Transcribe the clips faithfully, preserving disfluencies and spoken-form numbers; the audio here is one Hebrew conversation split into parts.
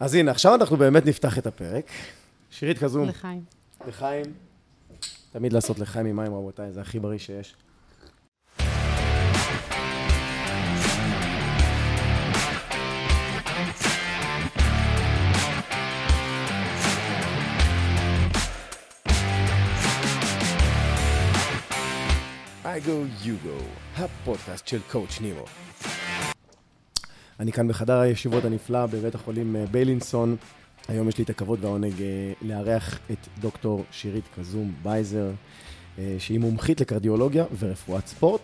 אז הנה, עכשיו אנחנו באמת נפתח את הפרק. שירית קזום. לחיים. לחיים. תמיד לעשות לחיים עם מים רבותיי, זה הכי בריא שיש. I go, you go, הפודקאסט של קואוץ' נירו. אני כאן בחדר הישיבות הנפלא בבית החולים ביילינסון. היום יש לי את הכבוד והעונג לארח את דוקטור שירית קזום בייזר, שהיא מומחית לקרדיולוגיה ורפואת ספורט.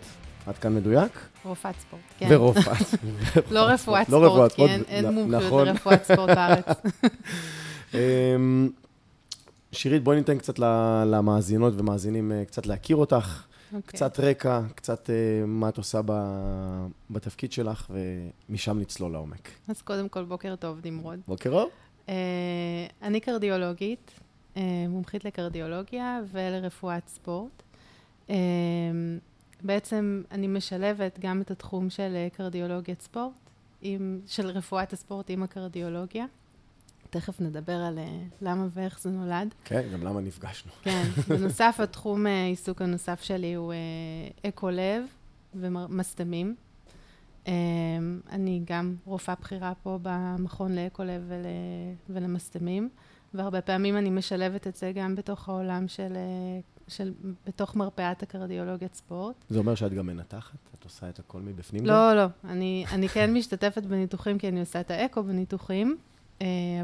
עד כאן מדויק? רופאת ספורט, כן. ורופאת. לא רפואת ספורט, כן. אין מומחיות לרפואת ספורט בארץ. שירית, בואי ניתן קצת למאזינות ומאזינים קצת להכיר אותך. Okay. קצת רקע, קצת uh, מה את עושה ב, בתפקיד שלך, ומשם נצלול לעומק. אז קודם כל, בוקר טוב, נמרוד. בוקר טוב. Uh, אני קרדיולוגית, uh, מומחית לקרדיולוגיה ולרפואת ספורט. Uh, בעצם אני משלבת גם את התחום של קרדיולוגיית ספורט, עם, של רפואת הספורט עם הקרדיולוגיה. תכף נדבר על למה ואיך זה נולד. כן, גם למה נפגשנו. כן, בנוסף, התחום העיסוק הנוסף שלי הוא אקולב ומסתמים. אני גם רופאה בכירה פה במכון לאקולב ולמסתמים, והרבה פעמים אני משלבת את זה גם בתוך העולם של, של בתוך מרפאת הקרדיולוגיית ספורט. זה אומר שאת גם מנתחת? את עושה את הכל מבפנים? לא, לא. אני, אני כן משתתפת בניתוחים, כי אני עושה את האקו בניתוחים.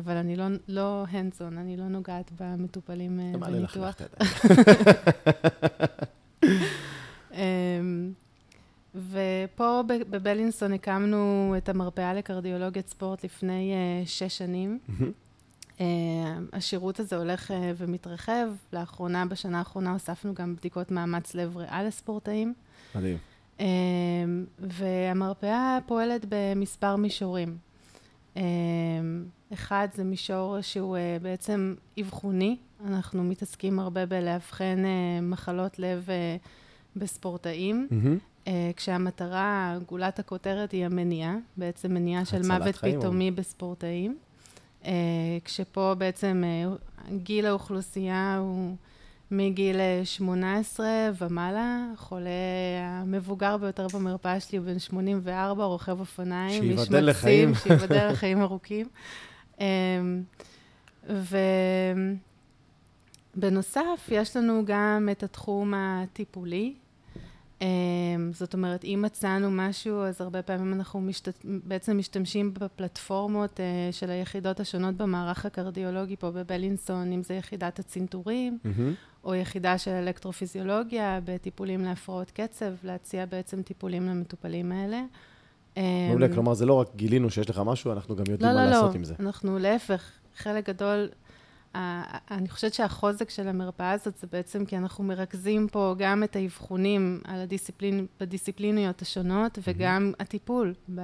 אבל אני לא, לא הנדסון, אני לא נוגעת במטופלים בניתוח. ופה בבלינסון הקמנו את המרפאה לקרדיולוגיית ספורט לפני שש שנים. השירות הזה הולך ומתרחב. לאחרונה, בשנה האחרונה, הוספנו גם בדיקות מאמץ לב ריאה לספורטאים. מדהים. והמרפאה פועלת במספר מישורים. אחד זה מישור שהוא בעצם אבחוני. אנחנו מתעסקים הרבה בלהבחן מחלות לב בספורטאים, כשהמטרה, גולת הכותרת, היא המניעה, בעצם מניעה של מוות פתאומי בספורטאים. כשפה בעצם גיל האוכלוסייה הוא מגיל שמונה עשרה ומעלה. חולה המבוגר ביותר במרפאה שלי הוא בן שמונים וארבע, רוכב אופניים, שיבדל לחיים. שיבדל לחיים ארוכים. ובנוסף, יש לנו גם את התחום הטיפולי. זאת אומרת, אם מצאנו משהו, אז הרבה פעמים אנחנו משת... בעצם משתמשים בפלטפורמות של היחידות השונות במערך הקרדיולוגי פה בבלינסון, אם זה יחידת הצינטורים, mm-hmm. או יחידה של אלקטרופיזיולוגיה, בטיפולים להפרעות קצב, להציע בעצם טיפולים למטופלים האלה. מעולה, כלומר, זה לא רק גילינו שיש לך משהו, אנחנו גם יודעים לא, מה לא, לעשות לא. עם זה. אנחנו להפך, חלק גדול... אני חושבת שהחוזק של המרפאה הזאת זה בעצם כי אנחנו מרכזים פה גם את האבחונים על הדיסציפלין, בדיסציפליניות השונות, וגם הטיפול. הם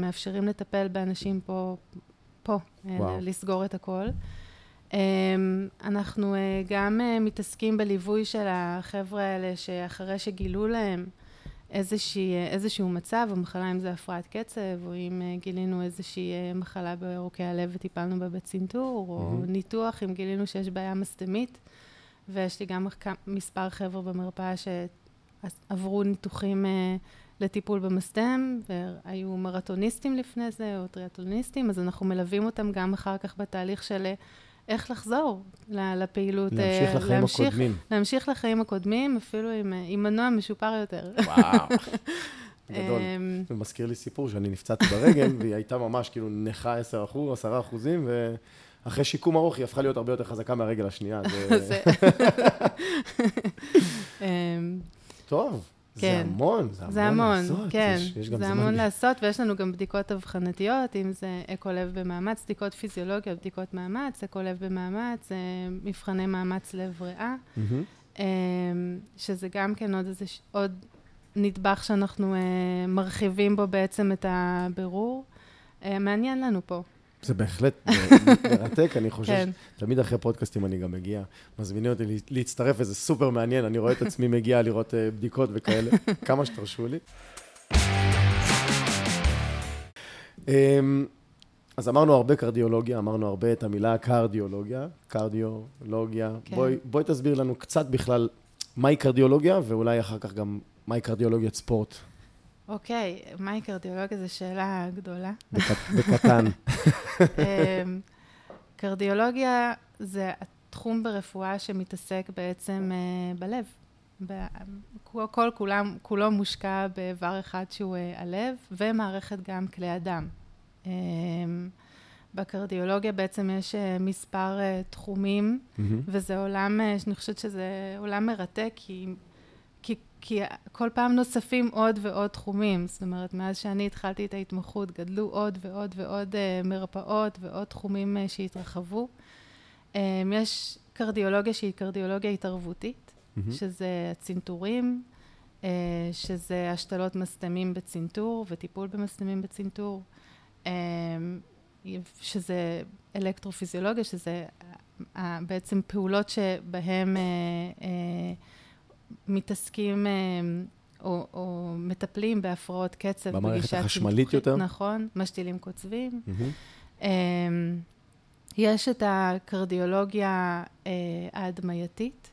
מאפשרים לטפל באנשים פה, פה, לסגור את הכל. אנחנו גם מתעסקים בליווי של החבר'ה האלה שאחרי שגילו להם איזשהו מצב, המחלה, אם זה הפרעת קצב, או אם גילינו איזושהי מחלה ברוקי הלב וטיפלנו בה בצינטור, או ניתוח, אם גילינו שיש בעיה מסתמית. ויש לי גם מספר חבר'ה במרפאה שעברו ניתוחים לטיפול במסתם, והיו מרתוניסטים לפני זה, או טריאטלוניסטים, אז אנחנו מלווים אותם גם אחר כך בתהליך של איך לחזור לפעילות, להמשיך לחיים להמשיך, הקודמים. להמשיך לחיים הקודמים, אפילו עם, עם מנוע משופר יותר. וואו, גדול. זה מזכיר לי סיפור שאני נפצעתי ברגל, והיא הייתה ממש כאילו נכה עשר אחוז, עשרה אחוזים, ואחרי שיקום ארוך היא הפכה להיות הרבה יותר חזקה מהרגל השנייה. זה... טוב. זה המון, זה המון לעשות. כן, זה המון לעשות, ויש לנו גם בדיקות הבחנתיות, אם זה אקולב במאמץ, בדיקות פיזיולוגיות, בדיקות מאמץ, אקולב במאמץ, מבחני מאמץ לב ריאה, שזה גם כן עוד נדבך שאנחנו מרחיבים בו בעצם את הבירור. מעניין לנו פה. זה בהחלט מרתק, אני חושב, תמיד אחרי פודקאסטים אני גם מגיע, מזמינים אותי להצטרף, וזה סופר מעניין, אני רואה את עצמי מגיע לראות בדיקות וכאלה, כמה שתרשו לי. אז אמרנו הרבה קרדיולוגיה, אמרנו הרבה את המילה קרדיולוגיה, קרדיולוגיה. כן. בואי, בואי תסביר לנו קצת בכלל מהי קרדיולוגיה, ואולי אחר כך גם מהי קרדיולוגיית ספורט. אוקיי, מהי קרדיולוגיה? זו שאלה גדולה. בקטן. קרדיולוגיה זה התחום ברפואה שמתעסק בעצם בלב. כל כולם, כולו מושקע באיבר אחד שהוא הלב, ומערכת גם כלי הדם. בקרדיולוגיה בעצם יש מספר תחומים, וזה עולם, אני חושבת שזה עולם מרתק, כי... כי כל פעם נוספים עוד ועוד תחומים. זאת אומרת, מאז שאני התחלתי את ההתמחות, גדלו עוד ועוד ועוד מרפאות ועוד תחומים שהתרחבו. יש קרדיולוגיה שהיא קרדיולוגיה התערבותית, שזה הצינטורים, שזה השתלות מסתמים בצינטור וטיפול במסתמים בצינטור, שזה אלקטרופיזיולוגיה, שזה בעצם פעולות שבהן... מתעסקים או, או מטפלים בהפרעות קצב. במערכת החשמלית יותר. נכון, משתילים קוצבים. Mm-hmm. יש את הקרדיולוגיה ההדמייתית,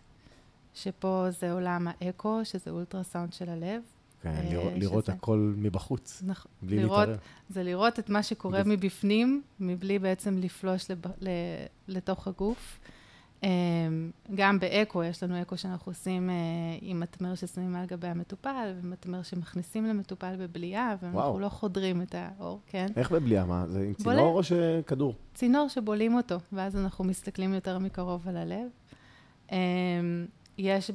שפה זה עולם האקו, שזה אולטרסאונד של הלב. כן, לראות, שזה... לראות הכל מבחוץ, נכון, בלי לראות, להתערב. זה לראות את מה שקורה מבפ... מבפנים, מבלי בעצם לפלוש לב... לתוך הגוף. גם באקו, יש לנו אקו שאנחנו עושים עם מטמר ששמים על גבי המטופל, ומטמר שמכניסים למטופל בבליעה, ואנחנו לא חודרים את האור, כן? איך בבליעה? מה? זה עם צינור או שכדור? צינור שבולים אותו, ואז אנחנו מסתכלים יותר מקרוב על הלב. יש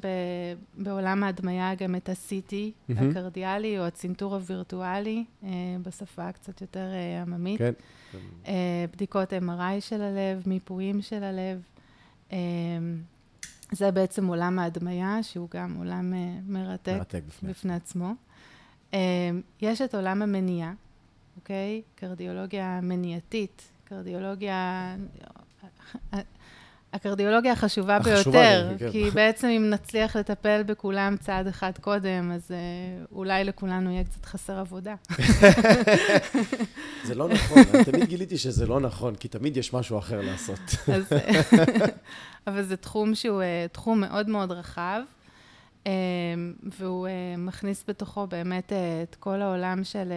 בעולם ההדמיה גם את ה-סי טי הקרדיאלי, או הצינטור הווירטואלי, בשפה קצת יותר עממית. בדיקות אם אר איי של הלב, מיפויים של הלב, זה בעצם עולם ההדמיה, שהוא גם עולם מרתק בפני עצמו. יש את עולם המניעה, אוקיי? קרדיולוגיה מניעתית, קרדיולוגיה... הקרדיולוגיה החשובה ביותר, כי בעצם אם נצליח לטפל בכולם צעד אחד קודם, אז אולי לכולנו יהיה קצת חסר עבודה. זה לא נכון, אני תמיד גיליתי שזה לא נכון, כי תמיד יש משהו אחר לעשות. אבל זה תחום שהוא תחום מאוד מאוד רחב, והוא מכניס בתוכו באמת את כל העולם של...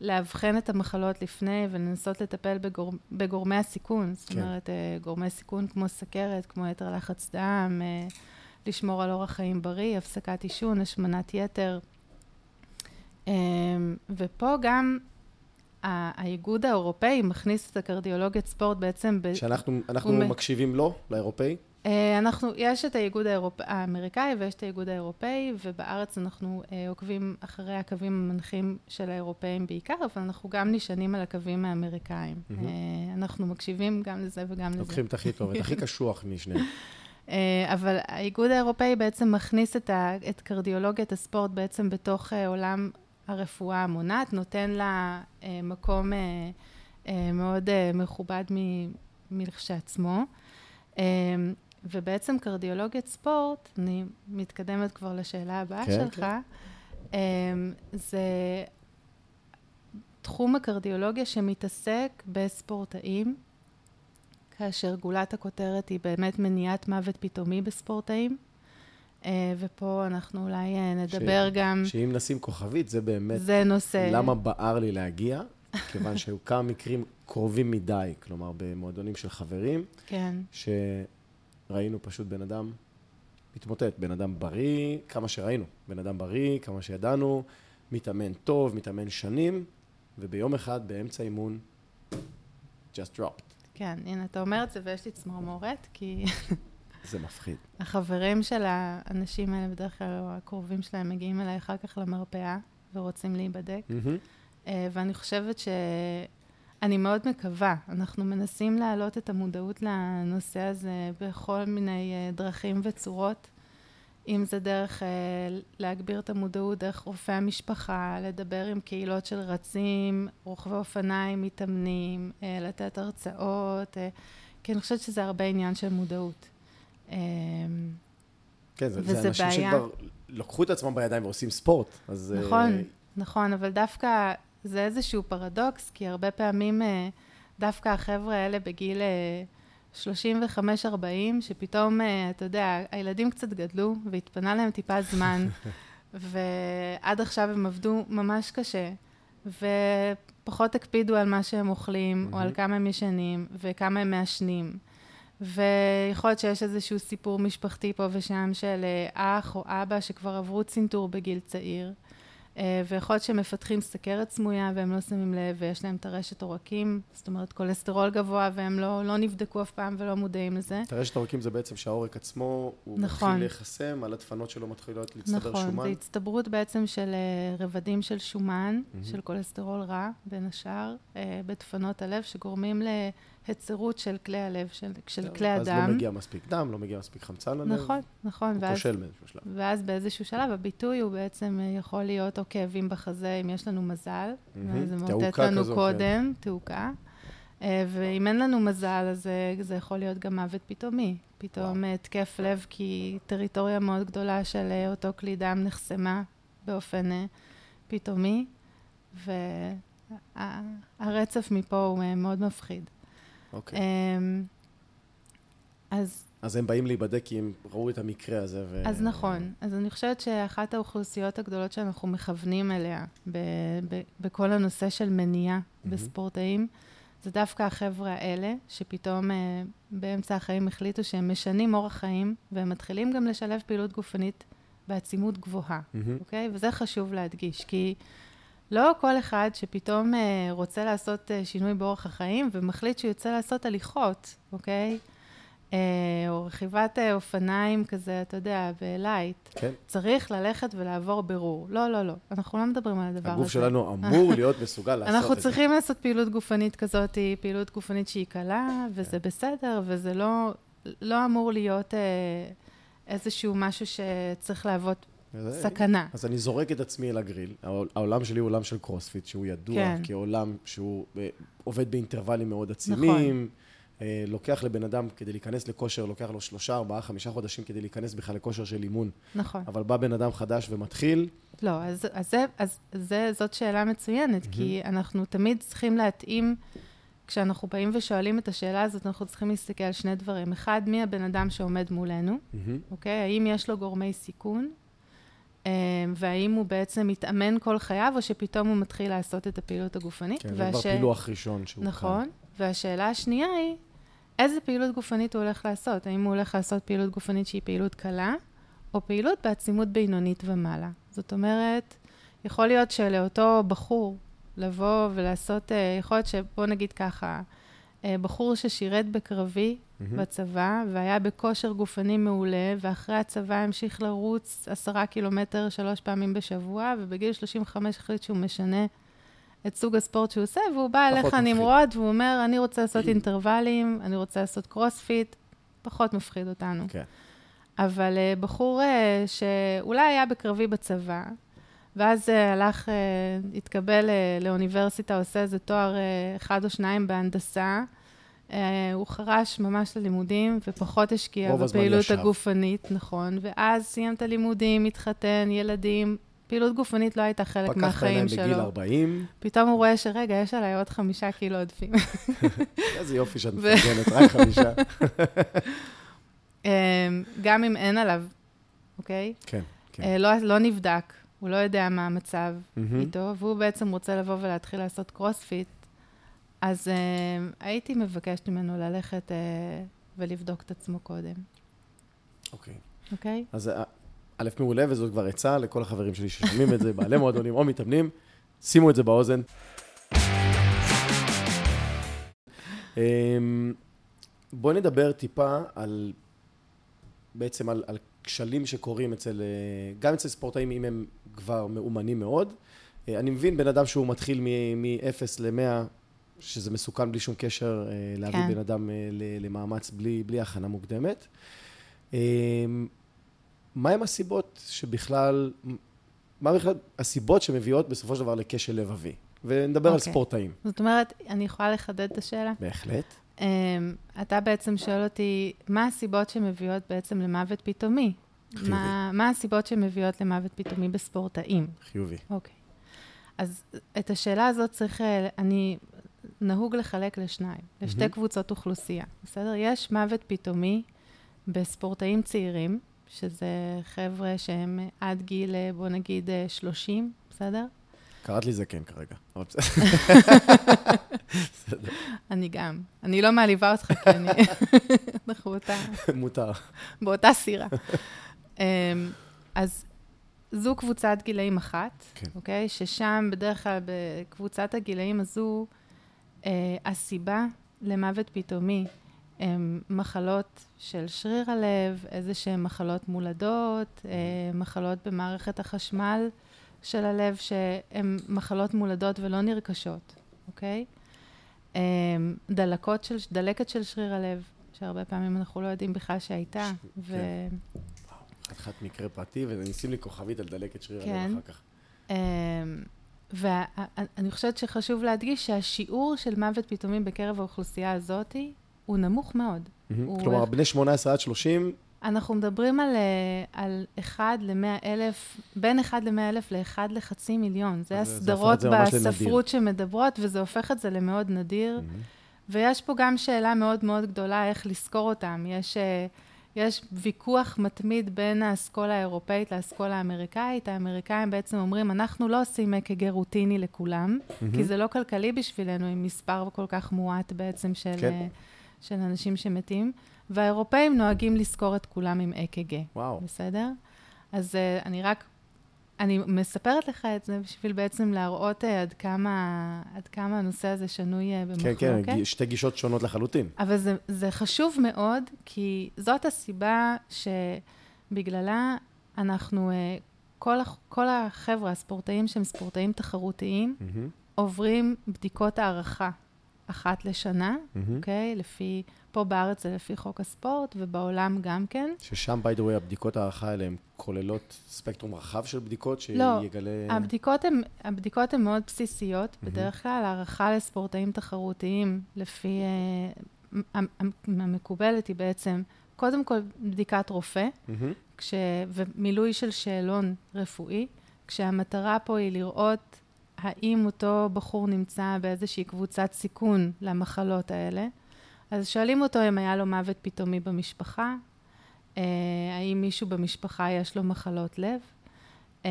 להבחן את המחלות לפני ולנסות לטפל בגור... בגורמי הסיכון. זאת אומרת, גורמי סיכון כמו סכרת, כמו יתר לחץ דם, לשמור על אורח חיים בריא, הפסקת עישון, השמנת יתר. ופה גם האיגוד האירופאי מכניס את הקרדיולוגיית ספורט בעצם... ב... שאנחנו אנחנו ו... מקשיבים לו, לאירופאי? אנחנו, יש את האיגוד האירופ... האמריקאי ויש את האיגוד האירופאי, ובארץ אנחנו אה, עוקבים אחרי הקווים המנחים של האירופאים בעיקר, אבל אנחנו גם נשענים על הקווים האמריקאים. Mm-hmm. אה, אנחנו מקשיבים גם לזה וגם לזה. לוקחים את הכי טוב, את הכי קשוח משניהם. אה, אבל האיגוד האירופאי בעצם מכניס את, ה... את קרדיולוגיית הספורט בעצם בתוך אה, עולם הרפואה המונעת, נותן לה אה, מקום אה, אה, מאוד אה, מכובד מ... מלכשעצמו. אה, ובעצם קרדיולוגיית ספורט, אני מתקדמת כבר לשאלה הבאה שלך, זה תחום הקרדיולוגיה שמתעסק בספורטאים, כאשר גולת הכותרת היא באמת מניעת מוות פתאומי בספורטאים, ופה אנחנו אולי נדבר גם... שאם נשים כוכבית, זה באמת... זה נושא. למה בער לי להגיע? כיוון שהיו כמה מקרים קרובים מדי, כלומר במועדונים של חברים, כן. ש... ראינו פשוט בן אדם מתמוטט, בן אדם בריא, כמה שראינו, בן אדם בריא, כמה שידענו, מתאמן טוב, מתאמן שנים, וביום אחד, באמצע אימון, just dropped. כן, הנה, אתה אומר את זה, ויש לי צמרמורת, כי... זה מפחיד. החברים של האנשים האלה, בדרך כלל, או הקרובים שלהם, מגיעים אליי אחר כך למרפאה, ורוצים להיבדק, ואני חושבת ש... אני מאוד מקווה, אנחנו מנסים להעלות את המודעות לנושא הזה בכל מיני דרכים וצורות, אם זה דרך להגביר את המודעות, דרך רופאי המשפחה, לדבר עם קהילות של רצים, רוכבי אופניים, מתאמנים, לתת הרצאות, כי אני חושבת שזה הרבה עניין של מודעות. כן, זה אנשים שכבר לקחו את עצמם בידיים ועושים ספורט. נכון, נכון, אבל דווקא... זה איזשהו פרדוקס, כי הרבה פעמים דווקא החבר'ה האלה בגיל שלושים וחמש ארבעים, שפתאום, אתה יודע, הילדים קצת גדלו, והתפנה להם טיפה זמן, ועד עכשיו הם עבדו ממש קשה, ופחות הקפידו על מה שהם אוכלים, או על כמה הם ישנים, וכמה הם מעשנים. ויכול להיות שיש איזשהו סיפור משפחתי פה ושם של אח או אבא שכבר עברו צנתור בגיל צעיר, ויכול להיות שהם מפתחים סכרת סמויה והם לא שמים לב, ויש להם טרשת עורקים, זאת אומרת קולסטרול גבוה, והם לא, לא נבדקו אף פעם ולא מודעים לזה. טרשת עורקים זה בעצם שהעורק עצמו הוא נכון. מתחיל להיחסם, על הדפנות שלו מתחילות להצטבר נכון, שומן. נכון, זה הצטברות בעצם של רבדים של שומן, mm-hmm. של קולסטרול רע, בין השאר, בדפנות הלב, שגורמים ל... היצרות של כלי הלב, של, של כלי הדם. אז לא מגיע מספיק דם, לא מגיע מספיק חמצן ללב. נכון, נכון. הוא כושל באיזשהו שלב. ואז באיזשהו שלב, הביטוי הוא בעצם יכול להיות או כאבים בחזה, אם יש לנו מזל, אז זה מוטט לנו קודם, תעוקה. ואם אין לנו מזל, אז זה יכול להיות גם מוות פתאומי. פתאום התקף לב, כי טריטוריה מאוד גדולה של אותו כלי דם נחסמה באופן פתאומי, והרצף מפה הוא מאוד מפחיד. אוקיי. אז... אז הם באים להיבדק כי הם ראו את המקרה הזה ו... אז נכון. אז אני חושבת שאחת האוכלוסיות הגדולות שאנחנו מכוונים אליה בכל הנושא של מניעה בספורטאים, זה דווקא החבר'ה האלה, שפתאום באמצע החיים החליטו שהם משנים אורח חיים, והם מתחילים גם לשלב פעילות גופנית בעצימות גבוהה, אוקיי? וזה חשוב להדגיש, כי... לא כל אחד שפתאום רוצה לעשות שינוי באורח החיים ומחליט שהוא יוצא לעשות הליכות, אוקיי? או רכיבת אופניים כזה, אתה יודע, בלייט. כן. צריך ללכת ולעבור ברור. לא, לא, לא. אנחנו לא מדברים על הדבר הזה. הגוף שלנו אמור להיות מסוגל לעשות את זה. אנחנו צריכים לעשות פעילות גופנית כזאת, פעילות גופנית שהיא קלה, וזה בסדר, וזה לא, לא אמור להיות איזשהו משהו שצריך לעבוד סכנה. אז אני זורק את עצמי אל הגריל. העולם שלי הוא עולם של קרוספיט, שהוא ידוע כן. כעולם שהוא עובד באינטרוולים מאוד עצימים. נכון. לוקח לבן אדם כדי להיכנס לכושר, לוקח לו שלושה, ארבעה, חמישה חודשים כדי להיכנס בכלל לכושר של אימון. נכון. אבל בא בן אדם חדש ומתחיל. לא, אז, אז, זה, אז זה, זאת שאלה מצוינת, mm-hmm. כי אנחנו תמיד צריכים להתאים, כשאנחנו באים ושואלים את השאלה הזאת, אנחנו צריכים להסתכל על שני דברים. אחד, מי הבן אדם שעומד מולנו? Mm-hmm. אוקיי? האם יש לו גורמי סיכון? והאם הוא בעצם מתאמן כל חייו, או שפתאום הוא מתחיל לעשות את הפעילות הגופנית. כן, והש... בפילוח ראשון שהוא נכון. כאן. והשאלה השנייה היא, איזה פעילות גופנית הוא הולך לעשות? האם הוא הולך לעשות פעילות גופנית שהיא פעילות קלה, או פעילות בעצימות בינונית ומעלה? זאת אומרת, יכול להיות שלאותו בחור לבוא ולעשות, יכול להיות שבוא נגיד ככה, בחור ששירת בקרבי בצבא, והיה בכושר גופני מעולה, ואחרי הצבא המשיך לרוץ עשרה קילומטר שלוש פעמים בשבוע, ובגיל שלושים וחמש החליט שהוא משנה את סוג הספורט שהוא עושה, והוא בא אליך נמרוד, והוא אומר, אני רוצה לעשות אינטרוולים, אני רוצה לעשות קרוספיט, פחות מפחיד אותנו. אבל בחור שאולי היה בקרבי בצבא, ואז הלך, התקבל לאוניברסיטה, עושה איזה תואר אחד או שניים בהנדסה, הוא חרש ממש ללימודים, ופחות השקיע בפעילות הגופנית, נכון, ואז סיים את הלימודים, התחתן, ילדים, פעילות גופנית לא הייתה חלק מהחיים שלו. פקח בעיניים בגיל ארבעים. פתאום הוא רואה שרגע, יש עליי עוד חמישה קילו עודפים. איזה יופי שאת מפרגנת, רק חמישה. גם אם אין עליו, אוקיי? כן, כן. לא נבדק. הוא לא יודע מה המצב איתו, והוא בעצם רוצה לבוא ולהתחיל לעשות קרוספיט, אז הייתי מבקשת ממנו ללכת ולבדוק את עצמו קודם. אוקיי. אוקיי? אז א' מעולה, וזאת כבר עצה לכל החברים שלי ששומעים את זה, בעלי מועדונים או מתאמנים, שימו את זה באוזן. בואו נדבר טיפה על, בעצם על כשלים שקורים אצל, גם אצל ספורטאים, אם הם כבר מאומנים מאוד. אני מבין בן אדם שהוא מתחיל מ-אפס ל-מאה, שזה מסוכן בלי שום קשר להביא בן אדם למאמץ בלי הכנה מוקדמת. מה הם הסיבות שבכלל, מה בכלל הסיבות שמביאות בסופו של דבר לכשל לבבי? ונדבר על ספורטאים. זאת אומרת, אני יכולה לחדד את השאלה? בהחלט. אתה בעצם שואל אותי, מה הסיבות שמביאות בעצם למוות פתאומי? מה הסיבות שמביאות למוות פתאומי בספורטאים? חיובי. אוקיי. אז את השאלה הזאת צריך, אני נהוג לחלק לשניים, לשתי קבוצות אוכלוסייה. בסדר? יש מוות פתאומי בספורטאים צעירים, שזה חבר'ה שהם עד גיל, בוא נגיד, שלושים, בסדר? קראת לי זה כן כרגע. אני גם. אני לא מעליבה אותך, כי אני... אנחנו באותה... מותר. באותה סירה. אז זו קבוצת גילאים אחת, אוקיי? ששם בדרך כלל בקבוצת הגילאים הזו, הסיבה למוות פתאומי, הם מחלות של שריר הלב, איזה שהן מחלות מולדות, מחלות במערכת החשמל של הלב, שהן מחלות מולדות ולא נרכשות, אוקיי? דלקות של, דלקת של שריר הלב, שהרבה פעמים אנחנו לא יודעים בכלל שהייתה. ו... חתיכת מקרה פרטי, וניסים לי כוכבית על דלקת שריר הלב אחר כך. ואני חושבת שחשוב להדגיש שהשיעור של מוות פתאומי בקרב האוכלוסייה הזאת הוא נמוך מאוד. כלומר, בני שמונה עשרה עד שלושים... אנחנו מדברים על אחד למאה אלף, בין אחד למאה אלף לאחד לחצי מיליון. זה הסדרות בספרות שמדברות, וזה הופך את זה למאוד נדיר. ויש פה גם שאלה מאוד מאוד גדולה, איך לזכור אותם. יש... יש ויכוח מתמיד בין האסכולה האירופאית לאסכולה האמריקאית. האמריקאים בעצם אומרים, אנחנו לא עושים אק"ג רוטיני לכולם, mm-hmm. כי זה לא כלכלי בשבילנו, עם מספר כל כך מועט בעצם של, כן. uh, של אנשים שמתים. והאירופאים נוהגים לזכור את כולם עם אק"ג. וואו. בסדר? אז uh, אני רק, אני מספרת לך את זה, בשביל בעצם להראות uh, עד, כמה, עד כמה הנושא הזה שנוי uh, במחלוקת. כן, כן, שתי גישות שונות לחלוטין. אבל זה, זה חשוב מאוד, כי זאת הסיבה שבגללה אנחנו, uh, כל, כל החבר'ה, הספורטאים שהם ספורטאים תחרותיים, mm-hmm. עוברים בדיקות הערכה אחת לשנה, mm-hmm. אוקיי? לפי, פה בארץ זה לפי חוק הספורט, ובעולם גם כן. ששם, by the way, הבדיקות הערכה האלה הן כוללות ספקטרום רחב של בדיקות שיגלה... לא, הבדיקות הן, הבדיקות הן מאוד בסיסיות. Mm-hmm. בדרך כלל, הערכה לספורטאים תחרותיים, לפי... Uh, המקובלת היא בעצם, קודם כל, בדיקת רופא, mm-hmm. כש, ומילוי של שאלון רפואי, כשהמטרה פה היא לראות... האם אותו בחור נמצא באיזושהי קבוצת סיכון למחלות האלה, אז שואלים אותו אם היה לו מוות פתאומי במשפחה, אה, האם מישהו במשפחה יש לו מחלות לב, אה,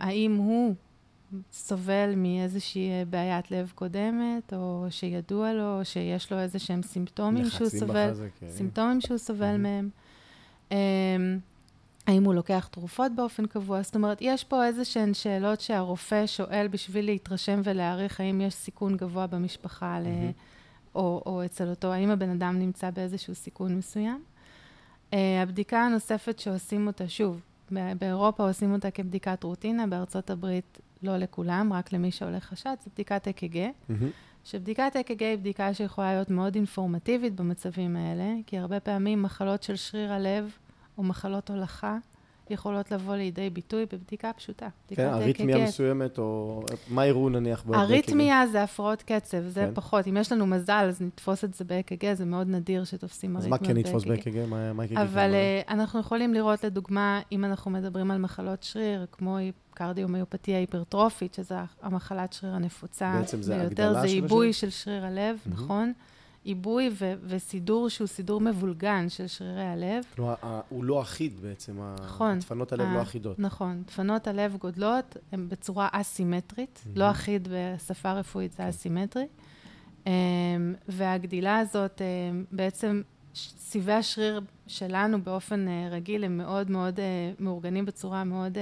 האם הוא סובל מאיזושהי בעיית לב קודמת, או שידוע לו, או שיש לו איזשהם סימפטומים שהוא סובל, סימפטומים שהוא סובל מהם. אה, האם הוא לוקח תרופות באופן קבוע? זאת אומרת, יש פה איזשהן שאלות שהרופא שואל בשביל להתרשם ולהעריך האם יש סיכון גבוה במשפחה ל... או, או אצל אותו, האם הבן אדם נמצא באיזשהו סיכון מסוים. Uh, הבדיקה הנוספת שעושים אותה, שוב, באירופה עושים אותה כבדיקת רוטינה, בארצות הברית לא לכולם, רק למי שעולה חשד, זה בדיקת אק"ג. שבדיקת אק"ג היא בדיקה שיכולה להיות מאוד אינפורמטיבית במצבים האלה, כי הרבה פעמים מחלות של שריר הלב, או מחלות הולכה, יכולות לבוא לידי ביטוי בבדיקה פשוטה. כן, הריתמיה מסוימת, או מה יראו נניח באק"ג? הריתמיה זה הפרעות קצב, זה פחות. אם יש לנו מזל, אז נתפוס את זה באק"ג, זה מאוד נדיר שתופסים הריתמיה באק"ג. אז מה כן נתפוס באק"ג? אבל אנחנו יכולים לראות, לדוגמה, אם אנחנו מדברים על מחלות שריר, כמו קרדיומיופתיה היפרטרופית, שזה המחלת שריר הנפוצה ביותר, זה עיבוי של שריר הלב, נכון? עיבוי ו- וסידור שהוא סידור מבולגן של שרירי הלב. כלומר, הוא לא אחיד בעצם, נכון, דפנות הלב ה- לא אחידות. נכון, דפנות הלב גודלות, הן בצורה אסימטרית, mm-hmm. לא אחיד בשפה רפואית, זה okay. אסימטרי. Um, והגדילה הזאת, um, בעצם סיבי השריר שלנו באופן uh, רגיל, הם מאוד מאוד uh, מאורגנים בצורה מאוד uh,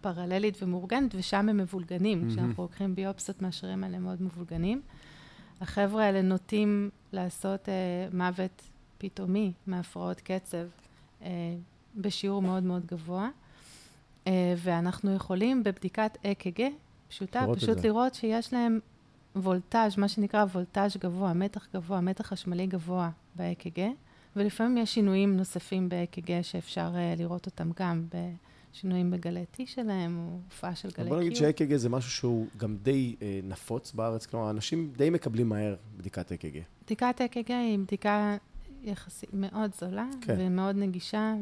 פרללית ומאורגנת, ושם הם מבולגנים, mm-hmm. כשאנחנו לוקחים ביופסות מהשרירים האלה, הם מאוד מבולגנים. החבר'ה האלה נוטים לעשות uh, מוות פתאומי מהפרעות קצב uh, בשיעור מאוד מאוד גבוה. Uh, ואנחנו יכולים בבדיקת אק"ג פשוטה, פשוט לראות שיש להם וולטאז', מה שנקרא וולטאז' גבוה, מתח גבוה, מתח חשמלי גבוה באק"ג. ולפעמים יש שינויים נוספים באק"ג שאפשר uh, לראות אותם גם ב... שינויים בגלי T שלהם, או הופעה של גלי Q. בוא נגיד שה-אק"ג זה משהו שהוא גם די אה, נפוץ בארץ, כלומר, אנשים די מקבלים מהר בדיקת אק"ג. בדיקת אק"ג היא בדיקה יחסית מאוד זולה, כן. ומאוד נגישה,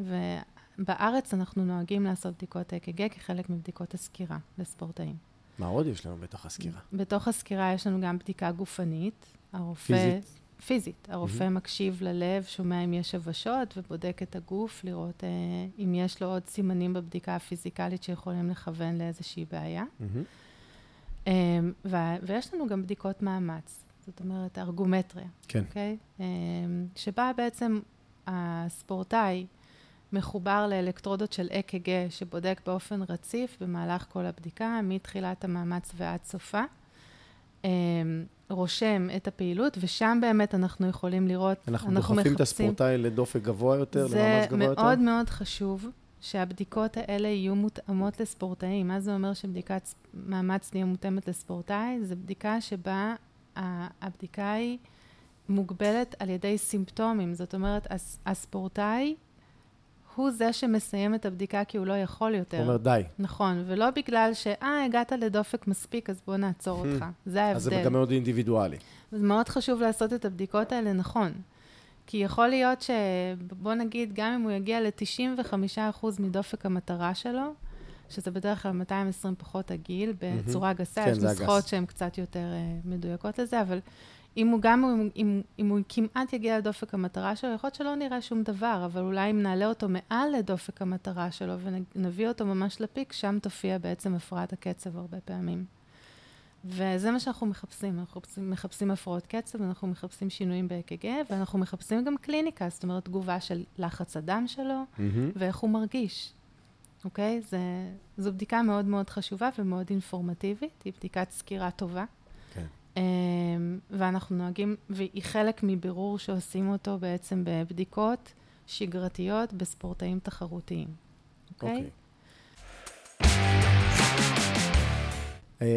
ובארץ אנחנו נוהגים לעשות בדיקות אק"ג כחלק מבדיקות הסקירה לספורטאים. מה עוד יש לנו בתוך הסקירה? בתוך הסקירה יש לנו גם בדיקה גופנית. הרופא, פיזית? פיזית. הרופא mm-hmm. מקשיב ללב, שומע אם יש הבשות, ובודק את הגוף, לראות אה, אם יש לו עוד סימנים בבדיקה הפיזיקלית שיכולים לכוון לאיזושהי בעיה. Mm-hmm. אה, ו- ויש לנו גם בדיקות מאמץ. זאת אומרת, ארגומטריה. כן. Okay? אה, שבה בעצם הספורטאי מחובר לאלקטרודות של אק"ג, שבודק באופן רציף במהלך כל הבדיקה, מתחילת המאמץ ועד סופה. רושם את הפעילות, ושם באמת אנחנו יכולים לראות, אנחנו, אנחנו דוחפים מחפשים. את הספורטאי לדופק גבוה יותר, למאמץ גבוה יותר. זה מאוד מאוד חשוב שהבדיקות האלה יהיו מותאמות לספורטאים. מה זה אומר שבדיקת מאמץ תהיה מותאמת לספורטאי? זו בדיקה שבה הבדיקה היא מוגבלת על ידי סימפטומים. זאת אומרת, הספורטאי הוא זה שמסיים את הבדיקה כי הוא לא יכול יותר. הוא אומר די. נכון, ולא בגלל שאה, הגעת לדופק מספיק, אז בוא נעצור אותך. זה ההבדל. אז זה גם מאוד אינדיבידואלי. אז מאוד חשוב לעשות את הבדיקות האלה, נכון. כי יכול להיות ש... בוא נגיד, גם אם הוא יגיע ל-תשעים וחמישה אחוז מדופק המטרה שלו, שזה בדרך כלל מאתיים ועשרים פחות הגיל, בצורה גסה, יש נוסחות שהן קצת יותר מדויקות לזה, אבל... אם הוא גם, אם, אם הוא כמעט יגיע לדופק המטרה שלו, יכול להיות שלא נראה שום דבר, אבל אולי אם נעלה אותו מעל לדופק המטרה שלו, ונביא אותו ממש לפיק, שם תופיע בעצם הפרעת הקצב הרבה פעמים. וזה מה שאנחנו מחפשים. אנחנו מחפשים, מחפשים הפרעות קצב, אנחנו מחפשים שינויים ב-אק"ג, ואנחנו מחפשים גם קליניקה, זאת אומרת, תגובה של לחץ הדם שלו, mm-hmm. ואיך הוא מרגיש. אוקיי? זה, זו בדיקה מאוד מאוד חשובה ומאוד אינפורמטיבית. היא בדיקת סקירה טובה. כן. ואנחנו נוהגים, והיא חלק מבירור שעושים אותו בעצם בבדיקות שגרתיות בספורטאים תחרותיים. אוקיי?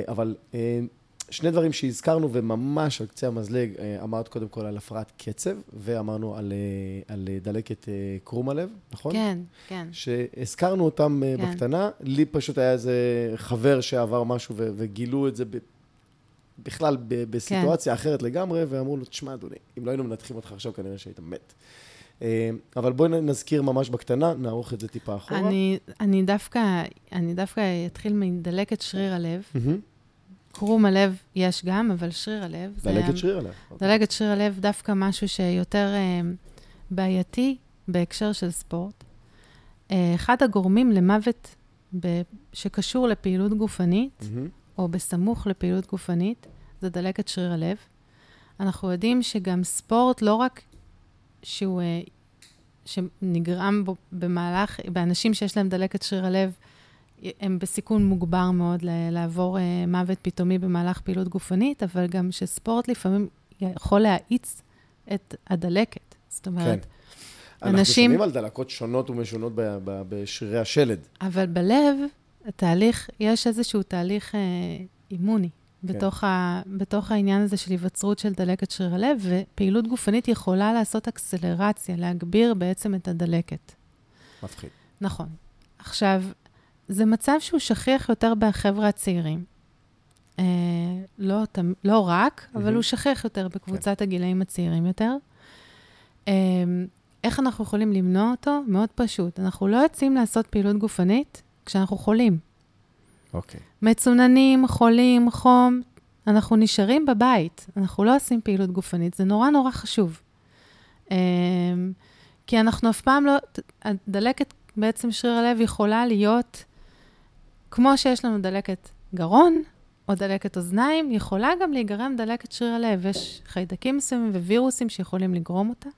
אבל שני דברים שהזכרנו וממש על קצה המזלג, אמרת קודם כל על הפרעת קצב, ואמרנו על דלקת קרום הלב, נכון? כן, כן. שהזכרנו אותם בקטנה, לי פשוט היה איזה חבר שעבר משהו וגילו את זה בפרעת, בכלל בסיטואציה אחרת לגמרי, ואמרו לו, תשמע אדוני, אם לא היינו מנתחים אותך עכשיו, כנראה שהיית מת. אבל בואי נזכיר ממש בקטנה, נערוך את זה טיפה אחורה. אני דווקא, אני דווקא אתחיל מדלקת שריר הלב. קרום הלב יש גם, אבל שריר הלב. דלקת שריר הלב. דלקת שריר הלב דווקא משהו שיותר בעייתי בהקשר של ספורט. אחד הגורמים למוות שקשור לפעילות גופנית, או בסמוך לפעילות גופנית, זה דלקת שריר הלב. אנחנו יודעים שגם ספורט, לא רק שהוא, שנגרם בו במהלך, באנשים שיש להם דלקת שריר הלב, הם בסיכון מוגבר מאוד לעבור מוות פתאומי במהלך פעילות גופנית, אבל גם שספורט לפעמים יכול להאיץ את הדלקת. זאת אומרת, כן. אנחנו אנשים... אנחנו שומעים על דלקות שונות ומשונות בשרירי השלד. אבל בלב... התהליך, יש איזשהו תהליך אה, אימוני, okay. בתוך, ה, בתוך העניין הזה של היווצרות של דלקת שריר הלב, ופעילות גופנית יכולה לעשות אקסלרציה, להגביר בעצם את הדלקת. מפחיד. נכון. עכשיו, זה מצב שהוא שכיח יותר בחבר'ה הצעירים. אה, לא, לא רק, mm-hmm. אבל הוא שכיח יותר בקבוצת okay. הגילאים הצעירים יותר. אה, איך אנחנו יכולים למנוע אותו? מאוד פשוט. אנחנו לא יוצאים לעשות פעילות גופנית, כשאנחנו חולים. אוקיי. מצוננים, חולים, חום, אנחנו נשארים בבית, אנחנו לא עושים פעילות גופנית, זה נורא נורא חשוב. כי אנחנו אף פעם לא, הדלקת בעצם שריר הלב יכולה להיות, כמו שיש לנו דלקת גרון, או דלקת אוזניים, יכולה גם להיגרם דלקת שריר הלב, יש חיידקים מסוימים ווירוסים שיכולים לגרום אותה.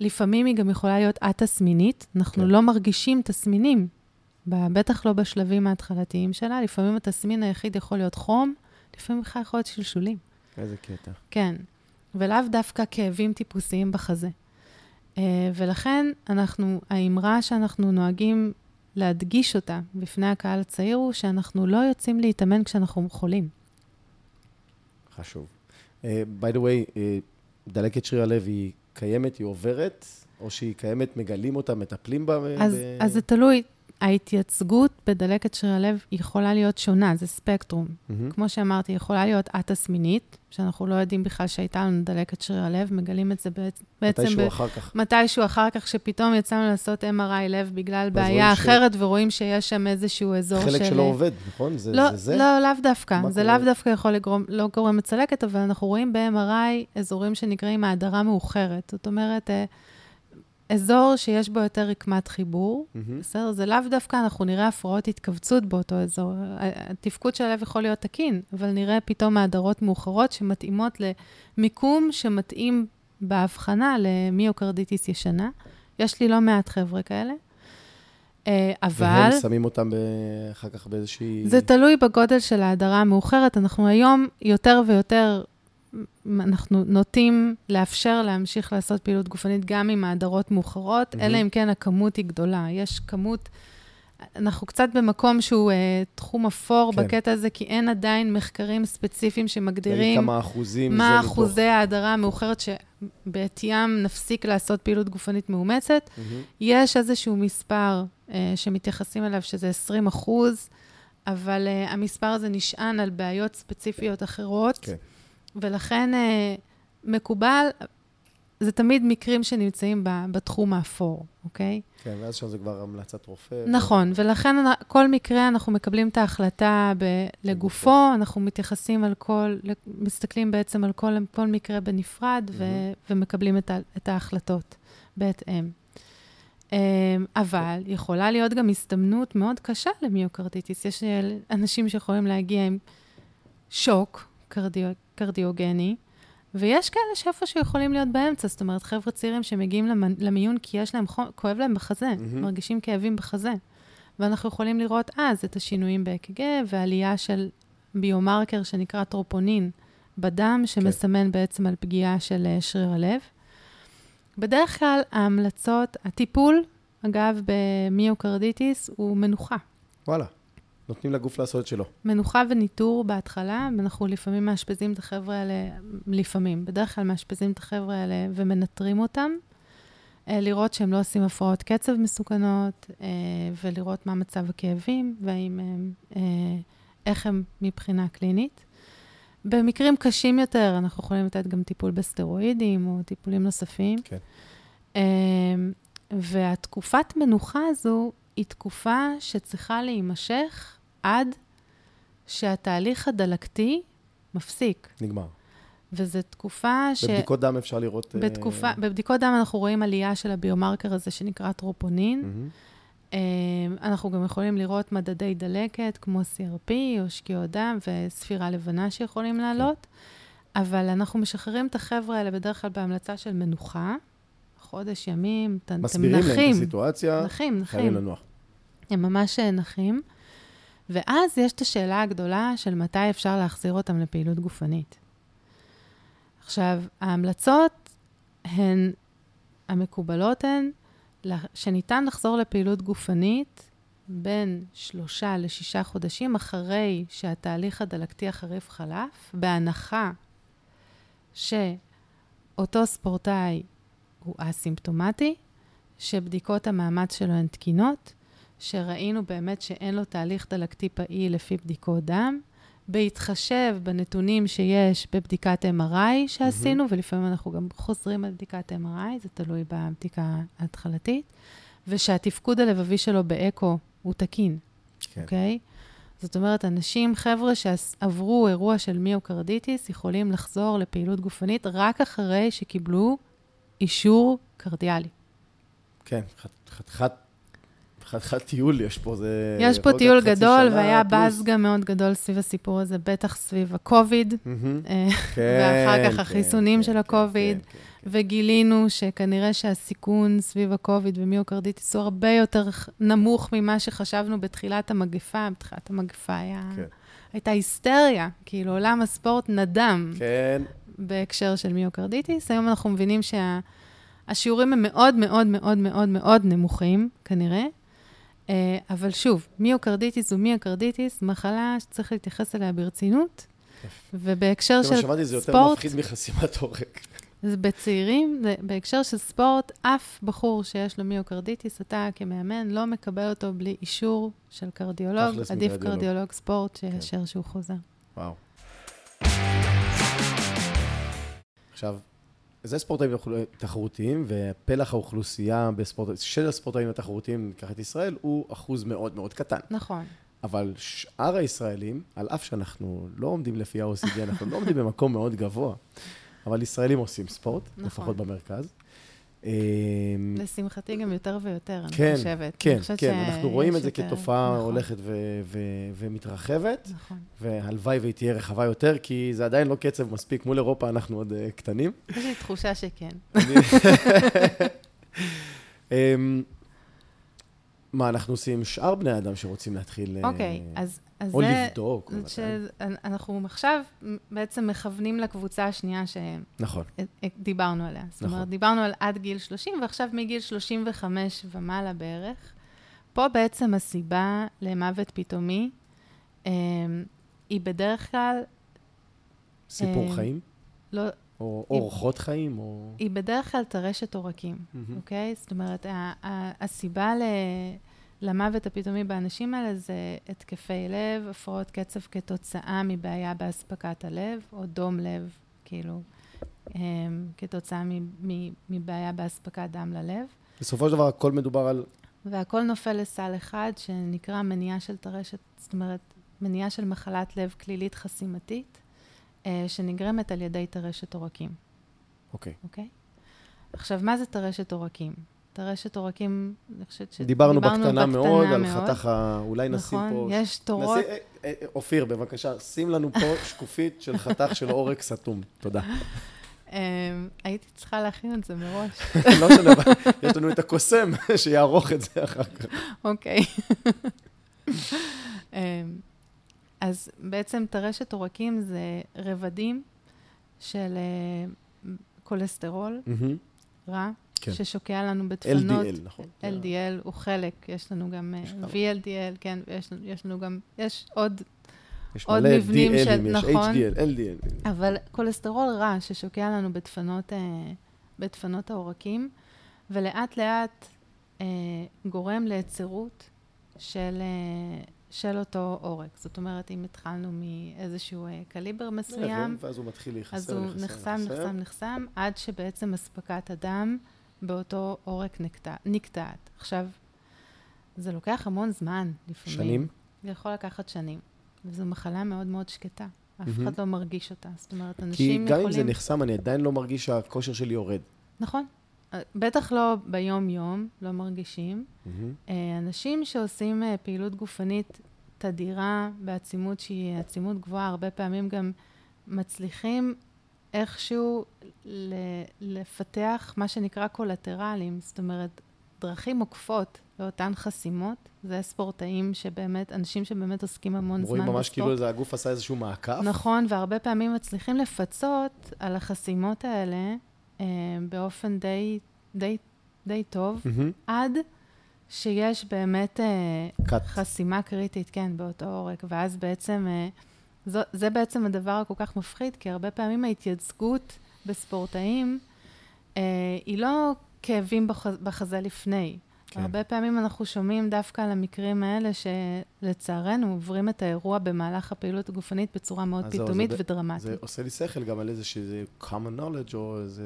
לפעמים היא גם יכולה להיות א-תסמינית, אנחנו לא מרגישים תסמינים, בטח לא בשלבים ההתחלתיים שלה, לפעמים התסמין היחיד יכול להיות חום, לפעמים בכלל יכול להיות שלשולים. איזה קטע. כן, ולאו דווקא כאבים טיפוסיים בחזה. ולכן אנחנו, האמרה שאנחנו נוהגים להדגיש אותה בפני הקהל הצעיר, הוא שאנחנו לא יוצאים להתאמן כשאנחנו חולים. חשוב. Uh, by the way, uh, דלקת שריר הלב היא קיימת, היא עוברת, או שהיא קיימת, מגלים אותה, מטפלים בה? אז, ב... אז זה תלוי. ההתייצגות בדלקת שריר הלב יכולה להיות שונה, זה ספקטרום. Mm-hmm. כמו שאמרתי, יכולה להיות א-תסמינית, שאנחנו לא יודעים בכלל שהייתה לנו דלקת שריר הלב, מגלים את זה בעצם... מתישהו ב- אחר כך. מתישהו אחר כך, שפתאום יצאנו לעשות M R I לב בגלל בעיה אחרת, ש... ורואים שיש שם איזשהו אזור של... חלק שלא עובד, נכון? זה לא, זה? זה? לא, לאו דווקא. זה לאו דווקא יכול לגרום, לא גורם מצלקת, אבל אנחנו רואים ב-M R I אזורים שנקראים ההדרה מאוחרת. זאת אומרת... אזור שיש בו יותר רקמת חיבור, mm-hmm. בסדר? זה לאו דווקא, אנחנו נראה הפרעות התכווצות באותו אזור. התפקוד של הלב יכול להיות תקין, אבל נראה פתאום ההדרות מאוחרות שמתאימות למיקום שמתאים בהבחנה למיוקרדיטיס ישנה. יש לי לא מעט חבר'ה כאלה. אבל... והם שמים אותם אחר כך באיזושהי... זה תלוי בגודל של ההדרה המאוחרת. אנחנו היום יותר ויותר... אנחנו נוטים לאפשר להמשיך לעשות פעילות גופנית גם עם ההדרות מאוחרות, אלא אם כן הכמות היא גדולה. יש כמות, אנחנו קצת במקום שהוא תחום אפור בקטע הזה, כי אין עדיין מחקרים ספציפיים שמגדירים מה אחוזי ההדרה המאוחרת שבעתיים נפסיק לעשות פעילות גופנית מאומצת. יש איזשהו מספר שמתייחסים אליו שזה עשרים אחוז, אבל המספר הזה נשען על בעיות ספציפיות אחרות. כן. ולכן מקובל, זה תמיד מקרים שנמצאים בתחום האפור, אוקיי? כן, ואז שזה כבר המלצת רופא. נכון, ולכן כל מקרה אנחנו מקבלים את ההחלטה לגופו, אנחנו מתייחסים על כל, מסתכלים בעצם על כל מקרה בנפרד, ומקבלים את ההחלטות בהתאם. אבל יכולה להיות גם הסתמנות מאוד קשה למיוקרדיטיס. יש אנשים שיכולים להגיע עם שוק קרדיו... קרדיוגני, ויש כאלה שאיפה שיכולים להיות באמצע, זאת אומרת, חבר'ה צעירים שמגיעים למ... למיון כי יש להם, חו... כואב להם בחזה, mm-hmm. מרגישים כאבים בחזה, ואנחנו יכולים לראות אז את השינויים ב-E K G, והעלייה של ביומרקר שנקרא טרופונין בדם, שמסמן okay. בעצם על פגיעה של שריר הלב. בדרך כלל ההמלצות, הטיפול, אגב, במיוקרדיטיס, הוא מנוחה. וואלה. נותנים לגוף לעשות שלו. מנוחה וניטור בהתחלה, ואנחנו לפעמים מאשפזים את החבר'ה האלה, לפעמים, בדרך כלל מאשפזים את החבר'ה האלה ומנטרים אותם, לראות שהם לא עושים הפרעות קצב מסוכנות, ולראות מה מצב הכאבים, והאם הם, איך הם מבחינה קלינית. במקרים קשים יותר, אנחנו יכולים לתת גם טיפול בסטרואידים, או טיפולים נוספים. כן. והתקופת מנוחה הזו, היא תקופה שצריכה להימשך עד שהתהליך הדלקתי מפסיק. נגמר. וזו תקופה ש... בבדיקות דם אפשר לראות... בתקופה... Uh... בבדיקות דם אנחנו רואים עלייה של הביומרקר הזה שנקרא טרופונין. Mm-hmm. Uh, אנחנו גם יכולים לראות מדדי דלקת כמו C R P או שקיעות דם וספירה לבנה שיכולים לעלות. Okay. אבל אנחנו משחררים את החבר'ה האלה בדרך כלל בהמלצה של מנוחה. חודש ימים, אתם נחים. מסבירים להם את הסיטואציה, חייבים לנוח. הם ממש נחים. ואז יש את השאלה הגדולה של מתי אפשר להחזיר אותם לפעילות גופנית. עכשיו, ההמלצות הן, המקובלות הן, שניתן לחזור לפעילות גופנית בין שלושה לשישה חודשים אחרי שהתהליך הדלקתי החריף חלף, בהנחה שאותו ספורטאי הוא אסימפטומטי, שבדיקות המאמץ שלו הן תקינות, שראינו באמת שאין לו תהליך דלקתי פעיל לפי בדיקות דם, בהתחשב בנתונים שיש בבדיקת M R I שעשינו, mm-hmm. ולפעמים אנחנו גם חוזרים על בדיקת M R I, זה תלוי בבדיקה ההתחלתית, ושהתפקוד הלבבי שלו באקו הוא תקין, אוקיי? כן. Okay? זאת אומרת, אנשים, חבר'ה שעברו אירוע של מיוקרדיטיס, יכולים לחזור לפעילות גופנית רק אחרי שקיבלו אישור קרדיאלי. כן, חתיכת טיול יש פה. יש פה טיול גדול, והיה בזגה מאוד גדול סביב הסיפור הזה, בטח סביב הקוביד, ואחר כך החיסונים של הקוביד, וגילינו שכנראה שהסיכון סביב הקוביד ומיוקרדיטיס הוא הרבה יותר נמוך ממה שחשבנו בתחילת המגפה. בתחילת המגפה הייתה היסטריה, כאילו עולם הספורט נדם. כן. בהקשר של מיוקרדיטיס. היום אנחנו מבינים שהשיעורים הם מאוד מאוד מאוד מאוד מאוד נמוכים, כנראה. אבל שוב, מיוקרדיטיס ומיוקרדיטיס, מחלה שצריך להתייחס אליה ברצינות, ובהקשר של ספורט... שמעתי, זה יותר מפחיד מחסימת עורק. אז בצעירים, זה, בהקשר של ספורט, אף בחור שיש לו מיוקרדיטיס, אתה כמאמן לא מקבל אותו בלי אישור של קרדיולוג, עדיף קרדיולוג ספורט שיאשר כן. שהוא חוזר. וואו. עכשיו, זה ספורטאים תחרותיים, ופלח האוכלוסייה בספורט, של הספורטאים התחרותיים ככה את ישראל, הוא אחוז מאוד מאוד קטן. נכון. אבל שאר הישראלים, על אף שאנחנו לא עומדים לפי ה-או סי די, אנחנו לא עומדים במקום מאוד גבוה, אבל ישראלים עושים ספורט, נכון. לפחות במרכז. לשמחתי גם יותר ויותר, כן, אני חושבת. כן, אני חושבת כן, אנחנו רואים את זה כתופעה נכון. הולכת ו- ו- ומתרחבת, נכון. והלוואי והיא תהיה רחבה יותר, כי זה עדיין לא קצב מספיק, מול אירופה אנחנו עוד uh, קטנים. יש לי תחושה שכן. מה אנחנו עושים? שאר בני האדם שרוצים להתחיל... אוקיי, אז... או לבדוק. אנחנו עכשיו בעצם מכוונים לקבוצה השנייה שדיברנו עליה. זאת אומרת, דיברנו על עד גיל שלושים, ועכשיו מגיל שלושים וחמש ומעלה בערך. פה בעצם הסיבה למוות פתאומי היא בדרך כלל... סיפור חיים? לא... או אורחות חיים, או... היא בדרך כלל טרשת עורקים, אוקיי? זאת אומרת, הסיבה למוות הפתאומי באנשים האלה זה התקפי לב, הפרעות קצב כתוצאה מבעיה בהספקת הלב, או דום לב, כאילו, כתוצאה מבעיה בהספקת דם ללב. בסופו של דבר, הכל מדובר על... והכל נופל לסל אחד, שנקרא מניעה של טרשת, זאת אומרת, מניעה של מחלת לב כלילית חסימתית, שנגרמת על ידי טרשת עורקים. אוקיי. אוקיי? עכשיו, מה זה טרשת עורקים? טרשת עורקים, אני חושבת ש... דיברנו בקטנה מאוד, על חתך ה... אולי נשים פה... יש תורות... אופיר, בבקשה, שים לנו פה שקופית של חתך של עורק סתום. תודה. הייתי צריכה להכין את זה מראש. לא שונה, יש לנו את הקוסם שיערוך את זה אחר כך. אוקיי. אז בעצם טרשת עורקים זה רבדים של קולסטרול רע, ששוקע לנו בדפנות. אל די אל, נכון. אל די אל הוא חלק, יש לנו גם וי אל די אל, כן, יש לנו גם, יש עוד מבנים של, נכון. יש אייץ' די אל, אל די אל. אבל קולסטרול רע ששוקע לנו בדפנות העורקים, ולאט לאט גורם ליצירות של... של אותו עורק. זאת אומרת, אם התחלנו מאיזשהו קליבר מסוים, ואז הוא מתחיל להיחסם, אז הוא נחסם, נחסם, נחסם, עד שבעצם הספקת הדם באותו עורק נקטעת. עכשיו, זה לוקח המון זמן, לפעמים. שנים? זה יכול לקחת שנים. וזו מחלה מאוד מאוד שקטה. אף אחד לא מרגיש אותה. זאת אומרת, אנשים יכולים... כי גם אם זה נחסם, אני עדיין לא מרגיש שהכושר שלי יורד. נכון. בטח לא ביום-יום, לא מרגישים. אנשים שעושים פעילות גופנית תדירה בעצימות שהיא עצימות גבוהה, הרבה פעמים גם מצליחים איכשהו לפתח מה שנקרא קולטרלים, זאת אומרת, דרכים עוקפות לאותן חסימות. זה ספורטאים שבאמת, אנשים שבאמת עוסקים המון זמן. רואים ממש כאילו איזה הגוף עשה איזשהו מעקף. נכון, והרבה פעמים מצליחים לפצות על החסימות האלה, באופן די, די, די טוב, עד שיש באמת חסימה קריטית, כן, באותו עורק. ואז בעצם, זה בעצם הדבר הכל כך מפחיד, כי הרבה פעמים ההתייצגות בספורטאים, היא לא כאבים בחזה לפני. הרבה פעמים אנחנו שומעים דווקא על המקרים האלה, שלצערנו עוברים את האירוע במהלך הפעילות הגופנית בצורה מאוד פתאומית ודרמטית. זה עושה לי שכל גם על איזה שזה common knowledge או איזה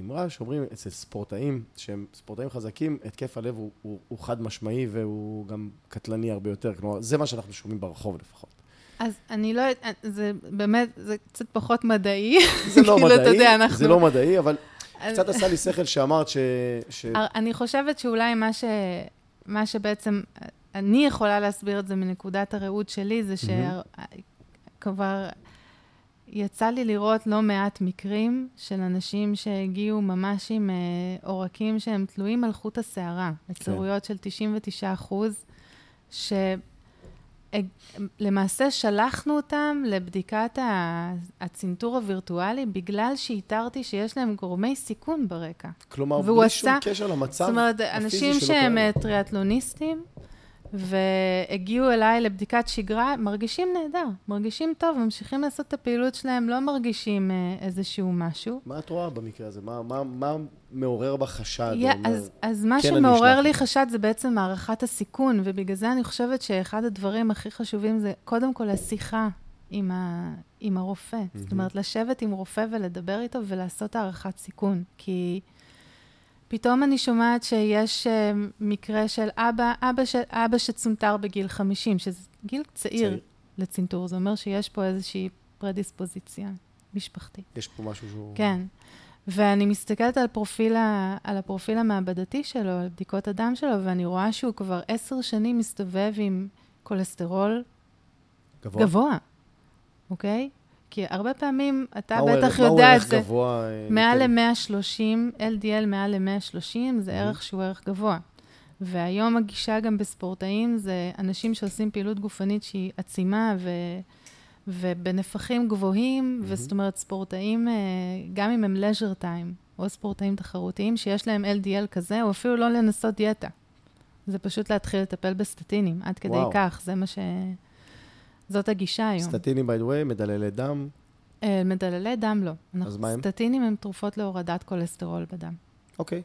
אמרה שאומרים אצל ספורטאים, שהם ספורטאים חזקים, התקף הלב הוא חד משמעי והוא גם קטלני הרבה יותר. כלומר, זה מה שאנחנו שומעים ברחוב לפחות. אז אני לא... זה באמת, זה קצת פחות מדעי. זה לא מדעי, זה לא מדעי, אבל... קצת עשה לי שכל שאמרת ש... אני חושבת שאולי מה שבעצם אני יכולה להסביר את זה מנקודת הראות שלי, זה שכבר יצא לי לראות לא מעט מקרים של אנשים שהגיעו ממש עם עורקים שהם תלויים על חוט השערה, הצערויות של תשעים ותשעה אחוז, ש... למעשה שלחנו אותם לבדיקת הצנתור הווירטואלי, בגלל שהתארתי שיש להם גורמי סיכון ברקע. כלומר, בלי שום קשר למצב. זאת אומרת, אנשים שהם טריאטלוניסטים, והגיעו אליי לבדיקת שגרה, מרגישים נהדר, מרגישים טוב, ממשיכים לעשות את הפעילות שלהם, לא מרגישים איזשהו משהו. מה את רואה במקרה הזה? מה, מה, מה מעורר בחשד? Yeah, אומר, אז, אז מה כן שמעורר לי חשד זה בעצם הערכת הסיכון, ובגלל זה אני חושבת שאחד הדברים הכי חשובים זה קודם כל השיחה עם, ה, עם הרופא. Mm-hmm. זאת אומרת, לשבת עם רופא ולדבר איתו ולעשות הערכת סיכון, כי... פתאום אני שומעת שיש מקרה של אבא, אבא, של, אבא שצונתר בגיל חמישים, שזה גיל צעיר, צעיר לצנתור. זה אומר שיש פה איזושהי פרדיספוזיציה משפחתית. יש פה משהו שהוא... כן. ואני מסתכלת על פרופיל, על הפרופיל המעבדתי שלו, על בדיקות הדם שלו, ואני רואה שהוא כבר עשר שנים מסתובב עם קולסטרול גבוה. גבוה. אוקיי? כי הרבה פעמים, אתה בטח יודע את זה, מעל ל-מאה ושלושים, אל די אל מעל ל-מאה ושלושים, זה ערך שהוא ערך גבוה. והיום הגישה גם בספורטאים, זה אנשים שעושים פעילות גופנית שהיא עצימה, ובנפחים גבוהים, וזאת אומרת, ספורטאים, גם אם הם leisure time, או ספורטאים תחרותיים, שיש להם אל די אל כזה, או אפילו לא לנסות דיאטה. זה פשוט להתחיל לטפל בסטטינים, עד כדי כך, זה מה ש... זאת הגישה היום. סטטינים, by the way, מדללי דם? מדללי דם לא. אז מה הם? סטטינים הם תרופות להורדת קולסטרול בדם. אוקיי.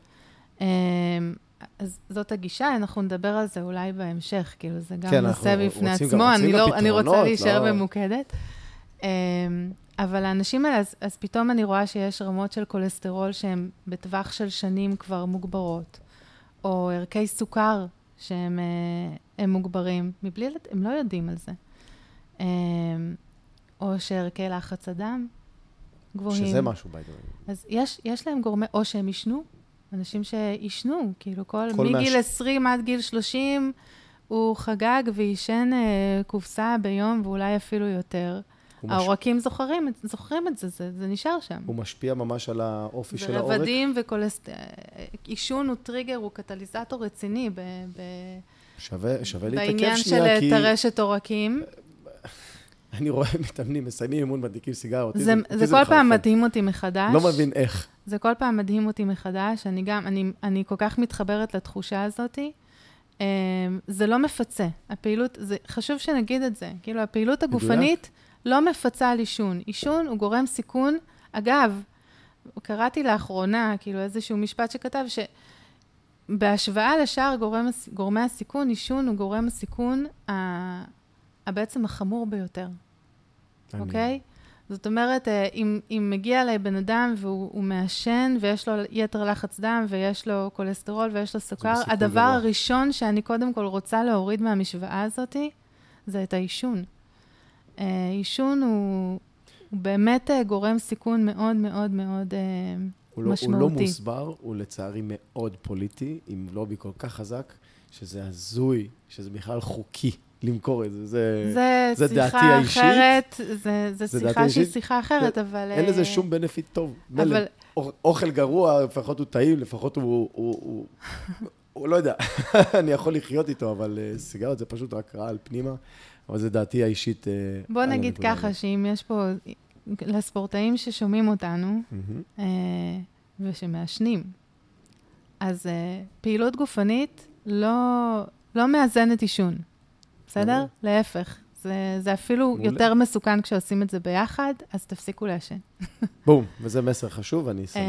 אז זאת הגישה, אנחנו נדבר על זה אולי בהמשך, כאילו זה גם נושא בפני עצמו, אני רוצה להישאר במוקדת. אבל האנשים האלה, אז פתאום אני רואה שיש רמות של קולסטרול שהן בטווח של שנים כבר מוגברות, או ערכי סוכר שהם מוגברים, מבלי, הם לא יודעים על זה. או שערכי לחץ הדם גבוהים. שזה משהו בעידון. אז יש, יש להם גורמי, או שהם ישנו, אנשים שישנו, כאילו כל, כל מגיל מש... עשרים עד גיל שלושים, הוא חגג וישן אה, קופסה ביום, ואולי אפילו יותר. העורקים מש... זוכרים, זוכרים את זה, זה, זה נשאר שם. הוא משפיע ממש על האופי של העורק. ורבדים וקולסט... אישון הוא טריגר, הוא קטליזטור רציני. ב... ב... שווה, שווה להתעכב שנייה, כי... בעניין של תרשת עורקים... אני רואה מתאמנים, מסיימים אימון, מדליקים סיגר, אותי זה מחרפן. זה כל פעם מדהים אותי מחדש. לא מבין איך. זה כל פעם מדהים אותי מחדש. אני גם, אני כל כך מתחברת לתחושה הזאת. זה לא מפצה. הפעילות, חשוב שנגיד את זה. כאילו, הפעילות הגופנית לא מפצה על עישון. עישון הוא גורם סיכון. אגב, קראתי לאחרונה, כאילו, איזשהו משפט שכתב, שבהשוואה לשאר גורמי הסיכון, עישון הוא גורם הסיכון ה... בעצם החמור ביותר, אוקיי? זאת אומרת, אם, אם מגיע אליי בן אדם והוא מעשן, ויש לו יתר לחץ דם, ויש לו קולסטרול, ויש לו סוכר, הדבר הראשון שאני קודם כל רוצה להוריד מהמשוואה הזאת, זה את העישון. העישון הוא, הוא באמת גורם סיכון מאוד מאוד מאוד משמעותי. הוא לא מוסבר, הוא לצערי מאוד פוליטי, עם לובי כל כך חזק, שזה הזוי, שזה בכלל חוקי. למכור את זה, זה, זה דעתי האישית. אחרת, זה, זה, זה שיחה שהיא שיחה אחרת, זה, אבל... אין לזה שום בנפיט טוב. אבל... אוכל גרוע, לפחות הוא טעים, לפחות הוא... הוא, הוא, הוא לא יודע, אני יכול לחיות איתו, אבל סיגרות זה פשוט רק רע על פנימה, אבל זה דעתי האישית. בוא נגיד ככה, שאם יש פה... לספורטאים ששומעים אותנו, ושמעשנים, אז פעילות גופנית לא, לא מאזנת עישון. בסדר? להפך. זה, זה אפילו יותר מסוכן כשעושים את זה ביחד, אז תפסיקו לעשן. בום, וזה מסר חשוב, אני אסמן.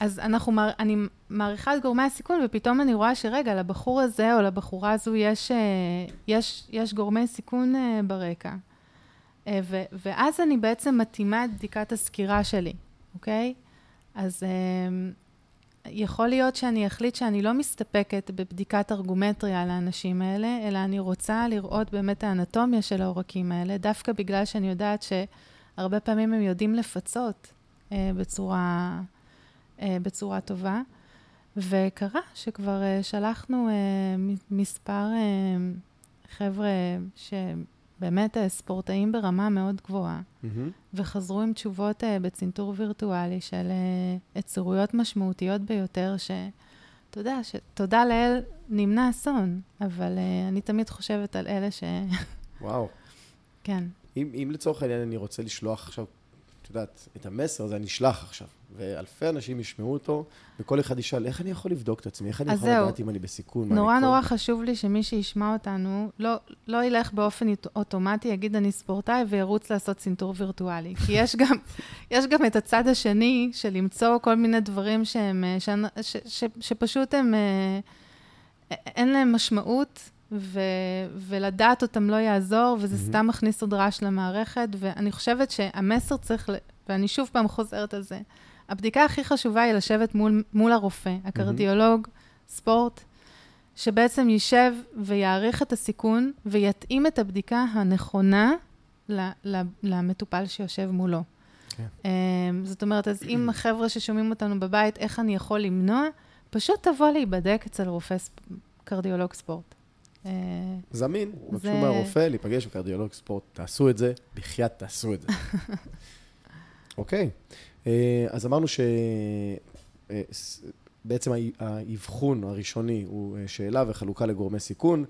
אז אנחנו, אני מעריכה את גורמי הסיכון, ופתאום אני רואה שרגע, לבחור הזה או לבחורה הזו יש, יש, יש גורמי סיכון ברקע. ו, ואז אני בעצם מתאימה את בדיקת הסקירה שלי, אוקיי? אז... יכול להיות שאני אחליט שאני לא מסתפקת בבדיקת ארגומטריה לאנשים האלה, אלא אני רוצה לראות באמת האנטומיה של העורקים האלה, דווקא בגלל שאני יודעת שהרבה פעמים הם יודעים לפצות אה, בצורה, אה, בצורה טובה. וקרה שכבר אה, שלחנו אה, מספר אה, חבר'ה שבאמת אה, ספורטאים ברמה מאוד גבוהה, mm-hmm. וחזרו עם תשובות בצנתור וירטואלי של עצורויות משמעותיות ביותר, שתודה, שתודה לאל נמנע אסון, אבל אני תמיד חושבת על אלה ש... וואו. כן. אם, אם לצורך העניין אני רוצה לשלוח עכשיו יודעת, את המסר הזה אני אשלח עכשיו, ואלפי אנשים ישמעו אותו, וכל אחד ישאל, איך אני יכול לבדוק את עצמי? איך אני יכול לדעת אם אני בסיכון? נורא נורא חשוב לי שמי שישמע אותנו, לא ילך באופן אוטומטי, יגיד אני ספורטאי, וירוץ לעשות צנתור וירטואלי. כי יש גם את הצד השני, של למצוא כל מיני דברים שפשוט הם, אין להם משמעות, ולדעת אותם לא יעזור, וזה סתם מכניס עוד רעש למערכת, ואני חושבת שהמסר צריך, ואני שוב פעם חוזרת על זה, הבדיקה הכי חשובה היא לשבת מול, מול הרופא, הקרדיולוג, ספורט, שבעצם יישב ויעריך את הסיכון, ויתאים את הבדיקה הנכונה למטופל שיושב מולו. זאת אומרת, אז אם החבר'ה ששומעים אותנו בבית, איך אני יכול למנוע? פשוט תבוא להיבדק אצל רופא קרדיולוג ספורט. זמין, מבקשו מהרופא להיפגש בקרדיולוג ספורט, תעשו את זה, בחיית תעשו את זה. אוקיי, אז אמרנו שבעצם האבחון הראשוני הוא שאלה וחלוקה לגורמי סיכון,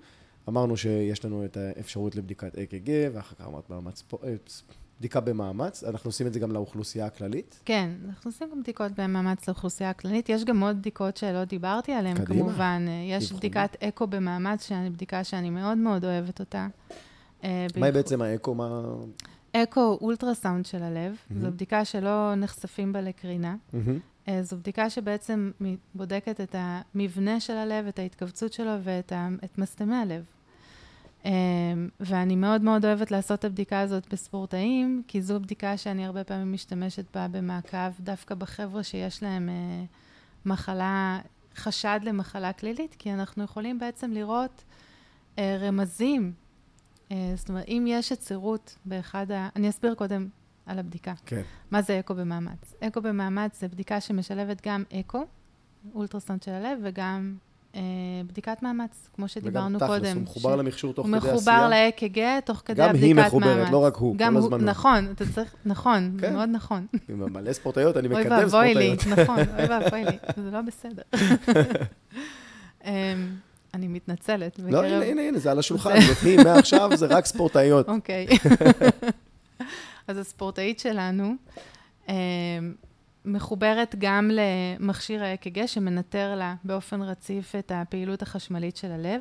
אמרנו שיש לנו את האפשרות לבדיקת אי גי ג'י, ואחר כך אמרת בדיקה במאמץ, אנחנו עושים את זה גם לאוכלוסייה הכללית? כן, אנחנו עושים גם בדיקות במאמץ לאוכלוסייה הכללית, יש גם עוד בדיקות שלא דיברתי עליהן, כמובן, יש בדיקת אקו במאמץ, בדיקה שאני מאוד מאוד אוהבת אותה. מה בעצם האקו? אקו, אולטרסאונד של הלב, זו בדיקה שלא נחשפים בה לקרינה, זו בדיקה שבעצם בודקת את המבנה של הלב, את ההתכווצות שלו ואת מסתמי הלב. ואני מאוד מאוד אוהבת לעשות את הבדיקה הזאת בספורטאים, כי זו בדיקה שאני הרבה פעמים משתמשת בה במעקב, דווקא בחבר'ה שיש להם מחלה, חשד למחלה כלילית, כי אנחנו יכולים בעצם לראות רמזים. זאת אומרת, אם יש יצירות באחד ה... אני אסביר קודם על הבדיקה. כן. מה זה אקו במאמץ? אקו במאמץ זה בדיקה שמשלבת גם אקו, אולטרסאונד של הלב, וגם... בדיקת מאמץ, כמו שדיברנו קודם. וגם תכלס, הוא מחובר למכשור תוך כדי עשייה. הוא מחובר לאק"ג תוך כדי הבדיקת מאמץ. גם היא מחוברת, לא רק הוא, כל הזמן. נכון, אתה צריך, נכון, מאוד נכון. עם מלא ספורטאיות, אני מקדם ספורטאיות. אוי ואבוי לי, נכון, אוי ואבוי לי, זה לא בסדר. אני מתנצלת. לא, הנה, הנה, הנה, זה על השולחן, נתחיל מעכשיו, זה רק ספורטאיות. אוקיי. אז הספורטאית שלנו, מחוברת גם למכשיר האק"ג שמנטר לה באופן רציף את הפעילות החשמלית של הלב.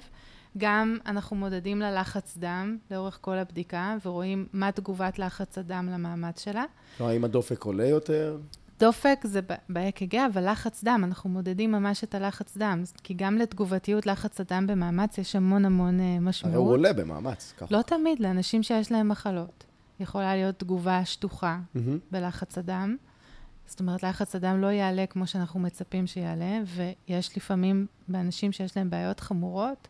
גם אנחנו מודדים לה לחץ דם לאורך כל הבדיקה, ורואים מה תגובת לחץ הדם למאמץ שלה. האם הדופק עולה יותר? דופק זה באק"ג, אבל לחץ דם, אנחנו מודדים ממש את הלחץ דם, כי גם לתגובתיות לחץ הדם במאמץ יש המון המון משמעות. הרי הוא עולה במאמץ, ככה. לא תמיד, לאנשים שיש להם מחלות. יכולה להיות תגובה שטוחה בלחץ הדם. זאת אומרת, לחץ הדם לא יעלה כמו שאנחנו מצפים שיעלה, ויש לפעמים באנשים שיש להם בעיות חמורות,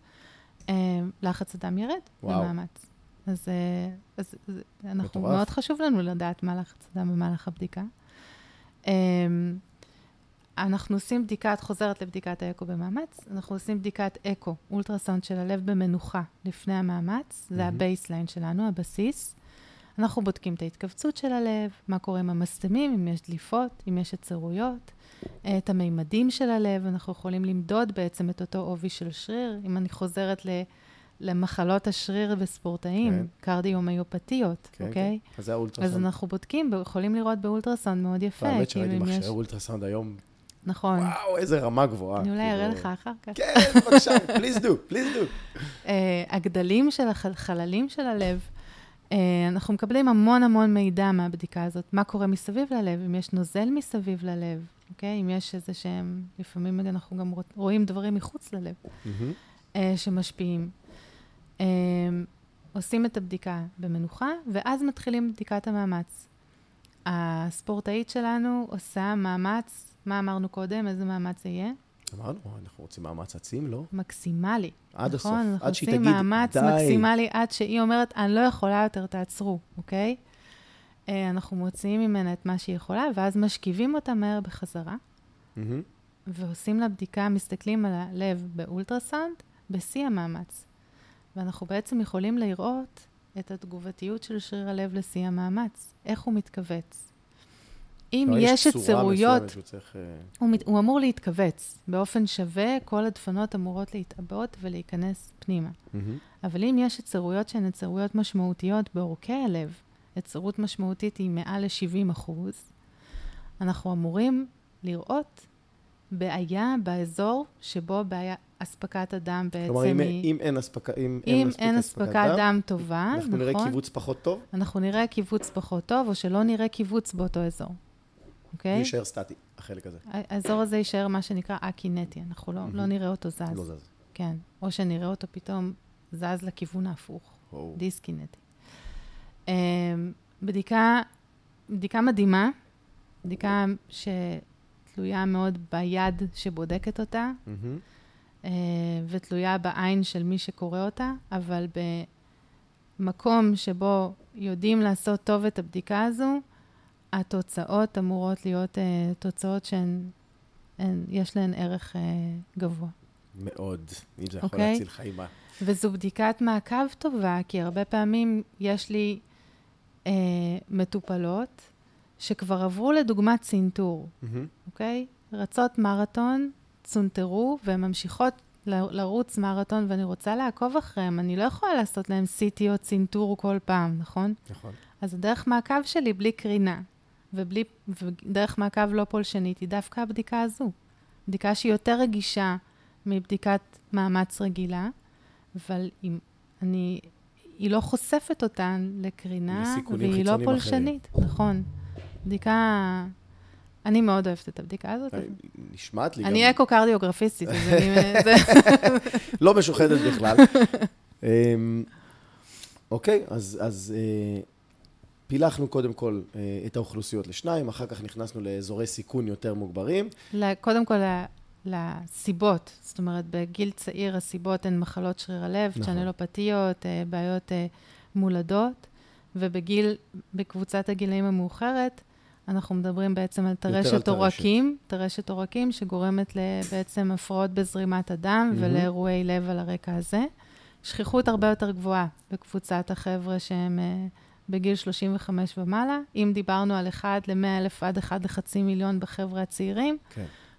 לחץ הדם ירד במאמץ. אז, אז, אז אנחנו, מאוד חשוב לנו לדעת מה לחץ הדם במהלך הבדיקה. אנחנו עושים בדיקת, חוזרת לבדיקת האקו במאמץ, אנחנו עושים בדיקת אקו, אולטרסאונד של הלב במנוחה לפני המאמץ, זה הבייסליין שלנו, הבסיס. אנחנו בודקים את ההתכווצות של הלב, מה קורה עם המסתמים, אם יש דליפות, אם יש יצירויות, את המימדים של הלב, אנחנו יכולים למדוד בעצם את אותו עובי של שריר, אם אני חוזרת למחלות השריר בספורטאים, קרדיומיופתיות, אוקיי? אז זה האולטרסאונד. אז אנחנו בודקים, יכולים לראות באולטרסאונד מאוד יפה. באמת שראיתי מכשירי אולטרסאונד היום. נכון. וואו, איזה רמה גבוהה. אני אולי אראה לך אחר כך. כן, בבקשה, please do, please do. הגדלים של החללים של הלב אנחנו מקבלים המון המון מידע מהבדיקה הזאת, מה קורה מסביב ללב, אם יש נוזל מסביב ללב, אוקיי? אם יש איזה שהם, לפעמים אנחנו גם רואים דברים מחוץ ללב, שמשפיעים. עושים את הבדיקה במנוחה, ואז מתחילים בדיקת המאמץ. הספורטאית שלנו עושה מאמץ, מה אמרנו קודם, איזה מאמץ זה יהיה? אמרנו, אנחנו רוצים מאמץ עצים, לא? מקסימלי. עד הסוף, עד שהיא תגיד, די. אנחנו רוצים מאמץ מקסימלי, עד שהיא אומרת, אני לא יכולה יותר, תעצרו, אוקיי? אנחנו מוציאים ממנה את מה שהיא יכולה, ואז משכיבים אותה מהר בחזרה, ועושים לה בדיקה, מסתכלים על הלב באולטרסאונד, בשיא המאמץ. ואנחנו בעצם יכולים לראות את התגובתיות של שריר הלב לשיא המאמץ, איך הוא מתכווץ. אם יש יצירויות, הוא אמור להתכווץ. באופן שווה, כל הדפנות אמורות להתעבות ולהיכנס פנימה. אבל אם יש יצירויות שהן יצירויות משמעותיות באורכי הלב, יצרות משמעותית היא מעל ל-שבעים אחוז, אנחנו אמורים לראות בעיה באזור שבו בעיה אספקת הדם בעצם היא... כלומר, אם, אם אין אספקת אם אם אספק אספקת דם, דם טובה, אנחנו נכון? נראה קיבוץ פחות טוב? אנחנו נראה קיבוץ פחות טוב, או שלא נראה קיבוץ באותו אזור. אוקיי? יישאר סטטי, החלק הזה. האזור הזה יישאר מה שנקרא א-קינטי, אנחנו לא, mm-hmm. לא נראה אותו זז. לא זז. כן, או שנראה אותו פתאום זז לכיוון ההפוך, oh. דיס-קינטי. Um, בדיקה, בדיקה מדהימה, בדיקה ש... תלויה מאוד ביד שבודקת אותה, mm-hmm. ותלויה בעין של מי שקורא אותה, אבל במקום שבו יודעים לעשות טוב את הבדיקה הזו, התוצאות אמורות להיות uh, תוצאות שיש להן ערך uh, גבוה. מאוד, אם זה יכול okay. להציל חיימה. וזו בדיקת מעקב טובה, כי הרבה פעמים יש לי uh, מטופלות, שכבר עברו לדוגמה צינטור, אוקיי? רצות מרתון, צונטרו, והן ממשיכות לרוץ מרתון, ואני רוצה לעקוב אחריהם, אני לא יכולה לעשות להם סי טי או צינטור כל פעם, נכון? נכון. אז דרך מעקב שלי בלי קרינה, ודרך מעקב לא פולשנית, היא דווקא הבדיקה הזו. בדיקה שהיא יותר רגישה מבדיקת מאמץ רגילה, אבל אם אני, היא לא חושפת אותן לקרינה, והיא לא פולשנית, נכון. בדיקה, אני מאוד אוהבת את הבדיקה הזאת. נשמעת לי גם. אני אקוקרדיוגרפיסטית, אז אני... לא משוחדת בכלל. אוקיי, אז פילחנו קודם כל את האוכלוסיות לשניים, אחר כך נכנסנו לאזורי סיכון יותר מוגברים. קודם כל לסיבות, זאת אומרת, בגיל צעיר הסיבות הן מחלות שריר הלב, צ'אנלופתיות, בעיות מולדות. ובגיל, בקבוצת הגילאים המאוחרת, אנחנו מדברים בעצם על טרשת עורקים, טרשת עורקים שגורמת בעצם הפרעות בזרימת הדם ולאירועי לב על הרקע הזה. שכיחות הרבה יותר גבוהה בקבוצת החבר'ה שהם בגיל שלושים וחמש ומעלה. אם דיברנו על אחד למאה אלף עד אחד לחצי מיליון בחבר'ה הצעירים,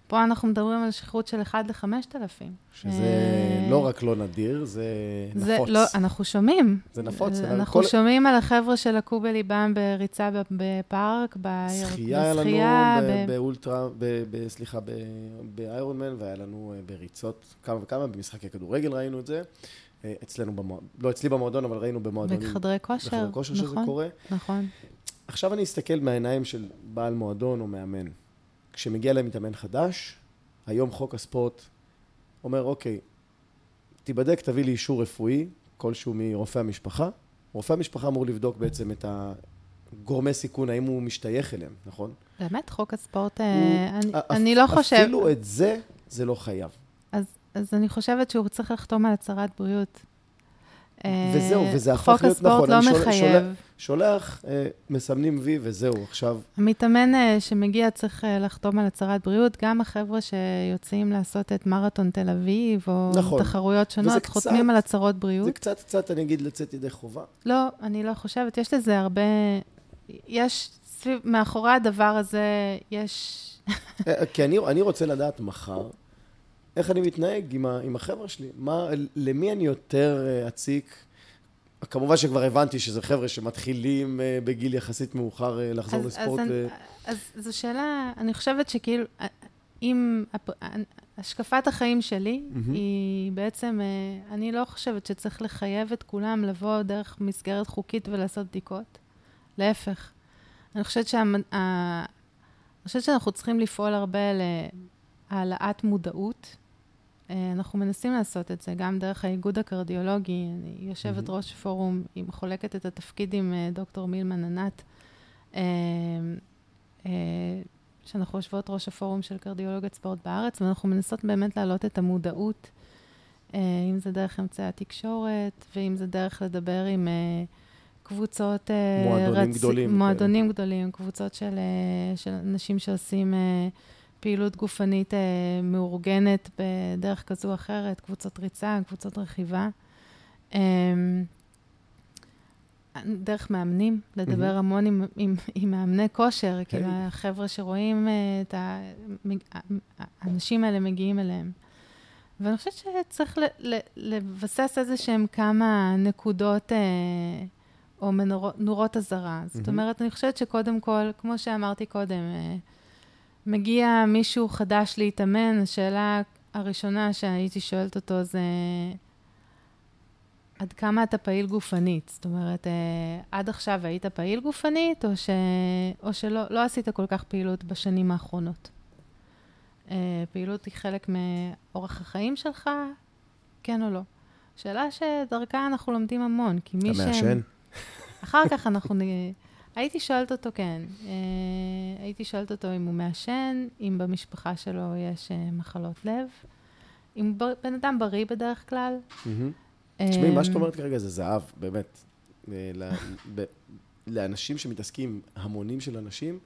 פה אנחנו מדברים על שכיחות של אחד לחמשת אלפים. שזה לא רק לא נדיר, זה נפוץ. אנחנו שומעים. זה נפוץ. אנחנו שומעים על החבר'ה של הקובל ליבם בריצה בפארק, שחייה לנו באולטרה, סליחה, באיירונמן, והיה לנו בריצות כמה וכמה, במשחקי כדורגל ראינו את זה. אצלנו, לא אצלי במועדון, אבל ראינו במועדונים. בחדרי כושר. בחדרי כושר שזה קורה. נכון. עכשיו אני אסתכל מהעיניים של בעל מועדון או מאמן. כשמגיע להם מתאמן חדש, היום חוק הספורט אומר, אוקיי, תיבדק, תביא לי אישור רפואי, כלשהו מרופא המשפחה. רופא המשפחה אמור לבדוק בעצם את הגורמי סיכון, האם הוא משתייך אליהם, נכון? באמת, חוק הספורט, אני לא חושב... אפילו את זה, זה לא חייב. אז אני חושבת שהוא צריך לחתום על הצהרת בריאות. וזהו, וזה הפך להיות נכון. חוק הספורט לא מחייב. שולח, מסמנים וי, וזהו, עכשיו... המתאמן שמגיע צריך לחתום על הצהרת בריאות, גם החבר'ה שיוצאים לעשות את מרתון תל אביב, או תחרויות שונות, חותמים על הצהרות בריאות. זה קצת, קצת, אני אגיד, לצאת ידי חובה. לא, אני לא חושבת, יש לזה הרבה... יש, סביב, מאחורי הדבר הזה, יש... כי אני, אני רוצה לדעת מחר, איך אני מתנהג עם, ה, עם החבר'ה שלי, מה, למי אני יותר אציק... כמובן שכבר הבנתי שזה חבר'ה שמתחילים בגיל יחסית מאוחר לחזור אז, לספורט. אז, ו... אז זו שאלה, אני חושבת שכאילו, אם השקפת החיים שלי, mm-hmm. היא בעצם, אני לא חושבת שצריך לחייב את כולם לבוא דרך מסגרת חוקית ולעשות בדיקות. להפך. אני חושבת, שה... אני חושבת שאנחנו צריכים לפעול הרבה להעלאת מודעות, אנחנו מנסים לעשות את זה, גם דרך האיגוד הקרדיולוגי, אני יושבת mm-hmm. ראש פורום, היא מחולקת את התפקיד עם דוקטור מילמן ענת, שאנחנו יושבות ראש הפורום של קרדיולוגית ספורט בארץ, ואנחנו מנסות באמת להעלות את המודעות, אם זה דרך אמצעי התקשורת, ואם זה דרך לדבר עם קבוצות... מועדונים רצ... גדולים. מועדונים כן. גדולים, קבוצות של, של אנשים שעושים... פעילות גופנית אה, מאורגנת בדרך כזו או אחרת, קבוצות ריצה, קבוצות רכיבה. אה, דרך מאמנים, לדבר mm-hmm. המון עם, עם, עם מאמני כושר, hey. כאילו החבר'ה שרואים אה, את ה, מג, האנשים האלה מגיעים אליהם. ואני חושבת שצריך ל, ל, לבסס איזה שהם כמה נקודות... אה, או מנורות הזרה. זאת אומרת, אני חושבת שקודם כל, כמו שאמרתי קודם, מגיע מישהו חדש להתאמן, השאלה הראשונה שהייתי שואלת אותו זה, עד כמה אתה פעיל גופנית? זאת אומרת, עד עכשיו היית פעיל גופנית, או, ש... או שלא לא עשית כל כך פעילות בשנים האחרונות? פעילות היא חלק מאורח החיים שלך? כן או לא? שאלה שדרכה אנחנו לומדים המון, כי מי ש... אתה מעשן? אחר כך אנחנו... הייתי שואלת אותו, כן. הייתי שואלת אותו אם הוא מעשן, אם במשפחה שלו יש מחלות לב, אם בן אדם בריא בדרך כלל. תשמעי, מה שאת אומרת כרגע זה זהב, באמת. לאנשים שמתעסקים, המונים של אנשים,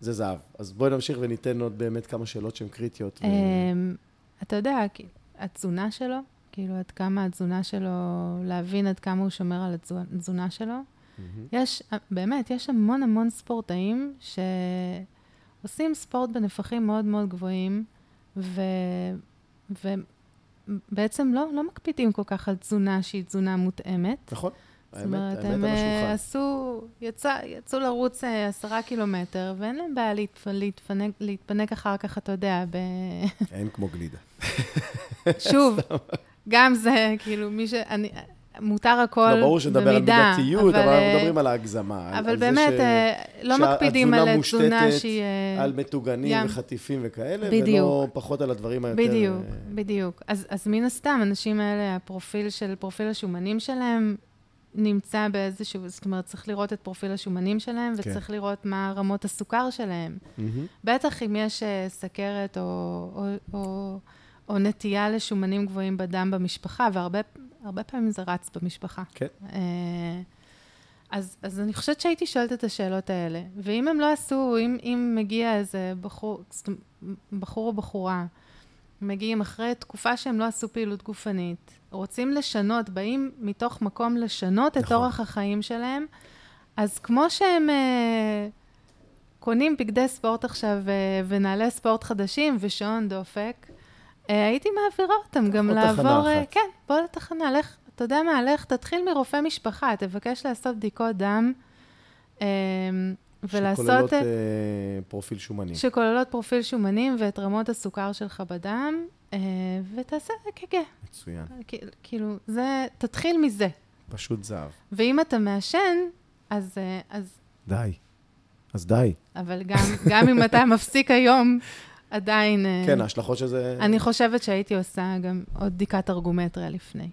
זה זהב. אז בואי נמשיך וניתן עוד באמת כמה שאלות שהן קריטיות. אתה יודע, התזונה שלו, כאילו עד כמה התזונה שלו, להבין עד כמה הוא שומר על התזונה שלו. יש, באמת, יש המון המון ספורטאים שעושים ספורט בנפחים מאוד מאוד גבוהים, ו... ו... בעצם לא, לא מקפידים כל כך על תזונה שהיא תזונה מותאמת. נכון. זאת אומרת, האמת, הם האמת עשו, יצא, יצאו לרוץ עשרה קילומטר, ואין להם בעיה להתפ, להתפנק, להתפנק אחר כך, אתה יודע, ב... אין כמו גלידה. שוב, גם זה, כאילו, מי ש... אני, מותר הכל במידה. לא ברור שנדבר על מידתיות, אבל אנחנו מדברים על ההגזמה. אבל באמת, לא מקפידים על התזונה שהיא... על מטוגנים וחטיפים וכאלה, ולא פחות על הדברים היותר... בדיוק, בדיוק. אז מן הסתם, אנשים האלה, הפרופיל של, פרופיל השומנים שלהם, נמצא באיזשהו... זאת אומרת, צריך לראות את פרופיל השומנים שלהם, וצריך לראות מה רמות הסוכר שלהם. בטח אם יש סוכרת או נטייה לשומנים גבוהים בדם במשפחה, והרבה... הרבה פעמים זה רץ במשפחה. כן. אז, אז אני חושבת שהייתי שואלת את השאלות האלה. ואם הם לא עשו, אם, אם מגיע איזה בחור, בחור או בחורה, מגיעים אחרי תקופה שהם לא עשו פעילות גופנית, רוצים לשנות, באים מתוך מקום לשנות נכון. את אורח החיים שלהם, אז כמו שהם... קונים בגדי ספורט עכשיו, ונעלי ספורט חדשים, ושעון דופק, הייתי מעבירה אותם גם לעבור... כן, בוא לתחנה, לך, אתה יודע מה, לך, תתחיל מרופא משפחה, תבקש לעשות בדיקות דם, ולעשות... שכוללות פרופיל שומנים. שכוללות פרופיל שומנים, ואת רמות הסוכר שלך בדם, ותעשה אק"ג. מצוין. כאילו, זה, תתחיל מזה. פשוט זהב. ואם אתה מעשן, אז... די. אז די. אבל גם אם אתה מפסיק היום... עדיין... כן, ההשלכות שזה... אני חושבת שהייתי עושה גם עוד בדיקת ארגומטריה לפני.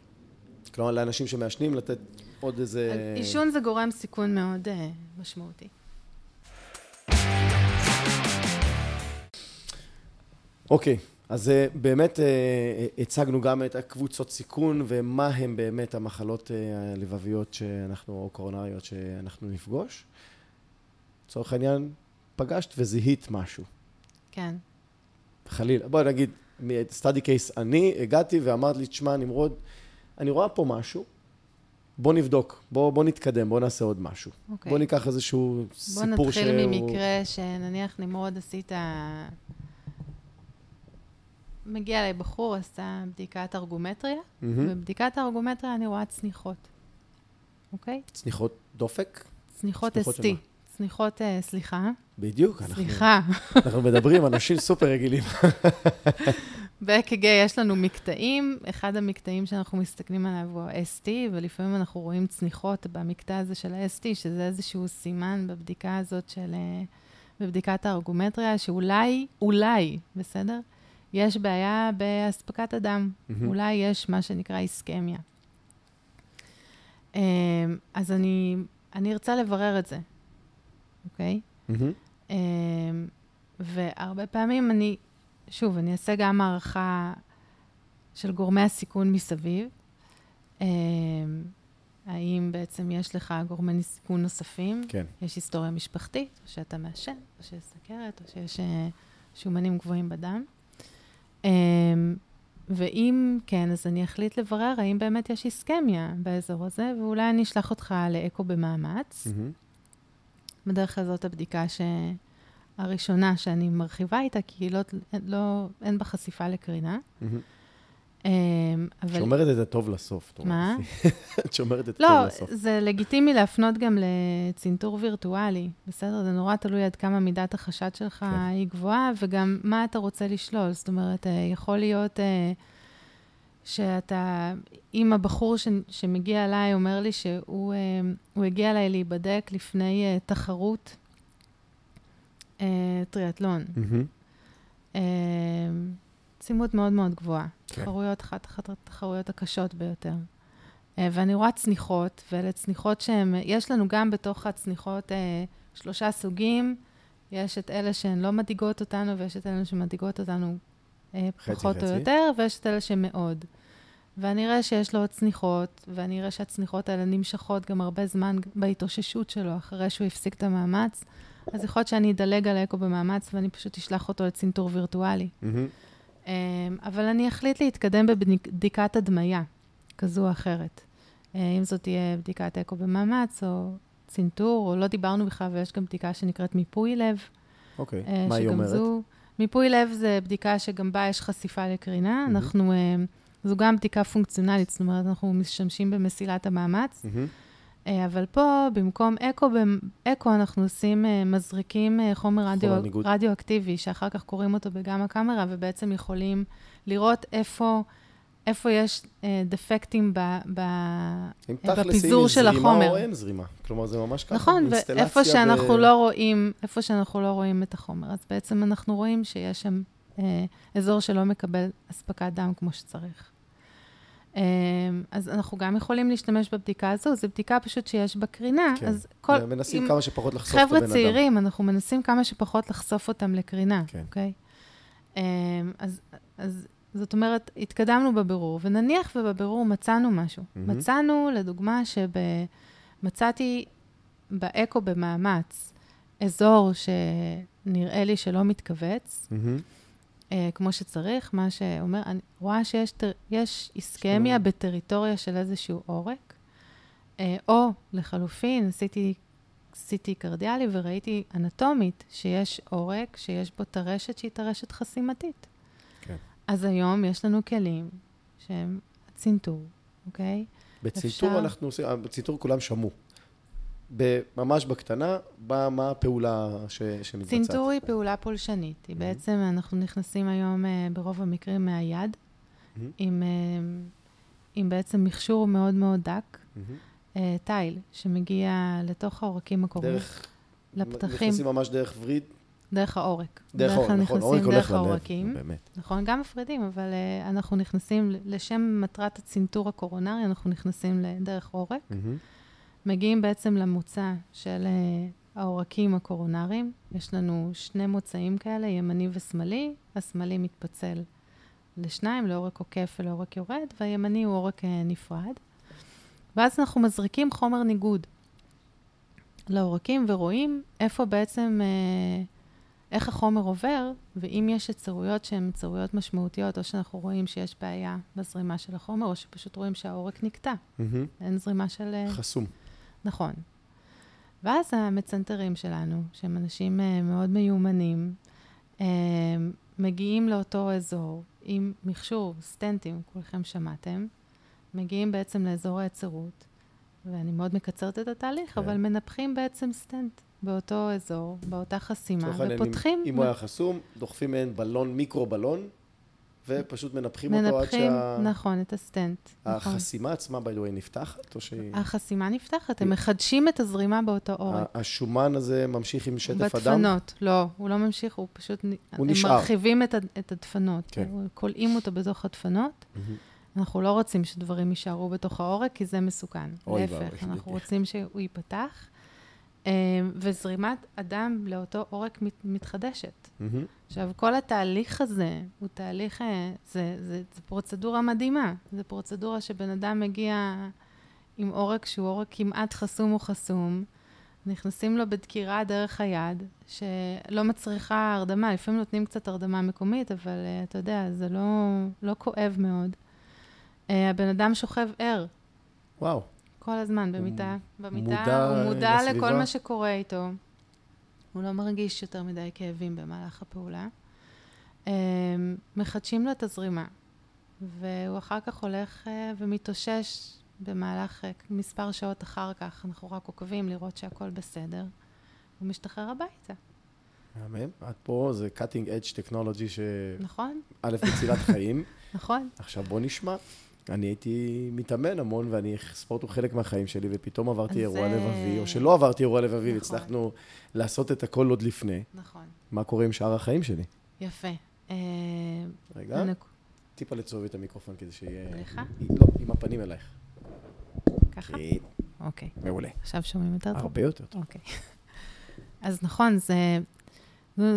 כלומר, לאנשים שמעשנים לתת עוד איזה... עישון זה גורם סיכון מאוד משמעותי. אוקיי, אז באמת הצגנו גם את הקבוצות סיכון, ומה הם באמת המחלות הלבביות שאנחנו, או קורונריות שאנחנו נפגוש. לצורך העניין, פגשת וזיהית משהו. כן. חלילה, בואי נגיד, סטאדי קייס אני, הגעתי ואמרת לי, תשמע, נמרוד, אני רואה פה משהו, בוא נבדוק, בוא, בוא נתקדם, בוא נעשה עוד משהו. Okay. בוא ניקח איזשהו סיפור שהוא... בוא נתחיל שהוא... ממקרה שנניח נמרוד עשית... מגיע אליי בחור, עשה בדיקת ארגומטריה, mm-hmm. ובדיקת ארגומטריה אני רואה צניחות. אוקיי? Okay? צניחות דופק? צניחות אסתי. צניחות, סליחה. בדיוק, אנחנו... סליחה. אנחנו מדברים, אנשים סופר רגילים. ב-אק"ג יש לנו מקטעים, אחד המקטעים שאנחנו מסתכלים עליו הוא ה-אס טי, ולפעמים אנחנו רואים צניחות במקטע הזה של ה-אס טי, שזה איזשהו סימן בבדיקה הזאת של... בבדיקת הארגומטריה, שאולי, אולי, בסדר? יש בעיה בהספקת הדם. אולי יש מה שנקרא איסקמיה. אז אני, אני ארצה לברר את זה. אוקיי? והרבה פעמים אני, שוב, אני אעשה גם הערכה של גורמי הסיכון מסביב. האם בעצם יש לך גורמי סיכון נוספים? כן. יש היסטוריה משפחתית, או שאתה מעשן, או שיש סוכרת, או שיש שומנים גבוהים בדם. ואם כן, אז אני אחליט לברר האם באמת יש איסקמיה באזור הזה, ואולי אני אשלח אותך לאקו במאמץ. בדרך כלל זאת הבדיקה הראשונה שאני מרחיבה איתה, כי לא, לא, אין בה חשיפה לקרינה. Mm-hmm. שאומרת את זה טוב לסוף. מה? את שאומרת את זה טוב לסוף. לא, זה לגיטימי להפנות גם לצינטור וירטואלי. בסדר, זה נורא תלוי עד כמה מידת החשד שלך היא גבוהה, וגם מה אתה רוצה לשלול. זאת אומרת, יכול להיות שאתה, אם הבחור שמגיע אליי אומר לי שהוא הגיע אליי להיבדק לפני תחרות טריאטלון. צימות מאוד מאוד גבוהה. תחרויות, אחת התחרויות הקשות ביותר. ואני רואה צניחות, ואלה צניחות שהן, יש לנו גם בתוך הצניחות שלושה סוגים, יש את אלה שהן לא מדאיגות אותנו, ויש את אלה שמדאיגות אותנו פחות או יותר, ויש את אלה שהן מאוד. ואני רואה שיש לו צניחות, ואני רואה שהצניחות האלה נמשכות גם הרבה זמן בהתאוששות שלו, אחרי שהוא הפסיק את המאמץ, אז יכול להיות שאני אדלג על אקו במאמץ, ואני פשוט אשלח אותו לצינטור וירטואלי. אבל אני אחליט להתקדם בבדיקת הדמיה, כזו או אחרת. אם זאת תהיה בדיקת אקו במאמץ, או צינטור, או לא דיברנו בכלל, ויש גם בדיקה שנקראת מיפוי לב. אוקיי, מה היא אומרת? מיפוי לב זה בדיקה שגם בה יש חשיפה לקרינה. אנחנו, זו גם בדיקה פונקציונלית, זאת אומרת, אנחנו משתמשים במסילת המאמץ. אבל פה, במקום אקו, אקו אנחנו עושים, מזריקים חומר רדיואקטיבי, שאחר כך קוראים אותו בגמא קמרה, ובעצם יכולים לראות איפה, איפה יש דפקטים בפיזור של החומר. אם תכלסים זרימה או אין זרימה. כלומר, זה ממש ככה. נכון, ואיפה שאנחנו לא רואים, איפה שאנחנו לא רואים את החומר. אז בעצם אנחנו רואים שיש שם אזור שלא מקבל הספקת דם כמו שצריך. אז אנחנו גם יכולים להשתמש בבדיקה הזו, זו בדיקה פשוט שיש בקרינה, כן. אז כל... מנסים כמה שפחות לחשוף את הבן אדם. חבר'ה צעירים, אנחנו מנסים כמה שפחות לחשוף אותם לקרינה, כן. אוקיי? אז, אז זאת אומרת, התקדמנו בבירור, ונניח ובבירור מצאנו משהו. Mm-hmm. מצאנו, לדוגמה, שמצאתי באקו במאמץ, אזור שנראה לי שלא מתכווץ, mm-hmm. כמו שצריך, מה שאומר, אני רואה שיש איסקמיה בטריטוריה של איזשהו עורק, או לחלופין, עשיתי סי טי קרדיאלי וראיתי אנטומית שיש עורק, שיש בו טרשת שהיא טרשת חסימתית. אז היום יש לנו כלים שהם צינטור, אוקיי? בצינטור אנחנו עושים, בצינטור כולם שמו. ממש בקטנה, מה הפעולה שמתבצעת? צינטור היא פעולה פולשנית. היא בעצם, אנחנו נכנסים היום ברוב המקרים מהיד, עם בעצם מכשור מאוד מאוד דק, טייל, שמגיע לתוך העורקים הקרובים. נכנסים ממש דרך וריד? דרך העורק. דרך העורק, נכון. עורק הולך ללב, באמת. נכון, גם מפרידים, אבל אנחנו נכנסים, לשם מטרת הצינטור הקורונרי, אנחנו נכנסים לדרך עורק. מגיעים בעצם למוצא של העורקים הקורונריים. יש לנו שני מוצאים כאלה, ימני ושמאלי. השמאלי מתפצל לשניים, לעורק עוקף ולעורק יורד, והימני הוא עורק נפרד. ואז אנחנו מזריקים חומר ניגוד לעורקים ורואים איפה בעצם, איך החומר עובר, ואם יש יצרויות שהן יצרויות משמעותיות, או שאנחנו רואים שיש בעיה בזרימה של החומר, או שפשוט רואים שהעורק נקטע. Mm-hmm. אין זרימה של... חסום. נכון. ואז המצנתרים שלנו, שהם אנשים מאוד מיומנים, מגיעים לאותו אזור עם מכשור, סטנטים, כולכם שמעתם, מגיעים בעצם לאזור היצרות, ואני מאוד מקצרת את התהליך, כן. אבל מנפחים בעצם סטנט. באותו אזור, באותה חסימה, ופותחים... אם הוא היה חסום, דוחפים מעין בלון, מיקרו-בלון, ופשוט מנפחים אותו עד שה... מנפחים, נכון, את הסטנט. החסימה עצמה, by the way, נפתחת? החסימה נפתחת, הם מחדשים את הזרימה באותו עורק. השומן הזה ממשיך עם שטף אדם? בדפנות, לא, הוא לא ממשיך, הוא פשוט... הוא נשאר. הם מרחיבים את הדפנות, קולעים אותו בתוך הדפנות. אנחנו לא רוצים שדברים יישארו בתוך העורק, כי זה מסוכן. להפך, אנחנו רוצים שהוא ייפתח. וזרימת אדם לאותו עורק מתחדשת. עכשיו, כל התהליך הזה, הוא תהליך, זה, זה, זה פרוצדורה מדהימה. זה פרוצדורה שבן אדם מגיע עם עורק שהוא עורק כמעט חסום או חסום, נכנסים לו בדקירה דרך היד, שלא מצריכה הרדמה. לפעמים נותנים קצת הרדמה מקומית, אבל אתה יודע, זה לא, לא כואב מאוד. הבן אדם שוכב ער. וואו. כל הזמן, במיטה, במיטה, הוא מודע לכל מה שקורה איתו. הוא לא מרגיש יותר מדי כאבים במהלך הפעולה. מחדשים לו את הזרימה. והוא אחר כך הולך ומתאושש במהלך מספר שעות אחר כך. אנחנו רק עוקבים לראות שהכל בסדר. הוא משתחרר הביתה. מאמן, עד פה זה cutting edge technology ש... נכון. א', מצילת חיים. נכון. עכשיו בוא נשמע. אני הייתי מתאמן המון, ואני, ספורט הוא חלק מהחיים שלי, ופתאום עברתי אירוע לבבי, או שלא עברתי אירוע לבבי, והצלחנו לעשות את הכל עוד לפני. נכון. מה קורה עם שאר החיים שלי? יפה. רגע, טיפה לצהוב את המיקרופון כדי שיהיה... אליך? לא, עם הפנים אלייך. ככה? אוקיי. מעולה. עכשיו שומעים יותר טוב? הרבה יותר טוב. אוקיי. אז נכון, זה...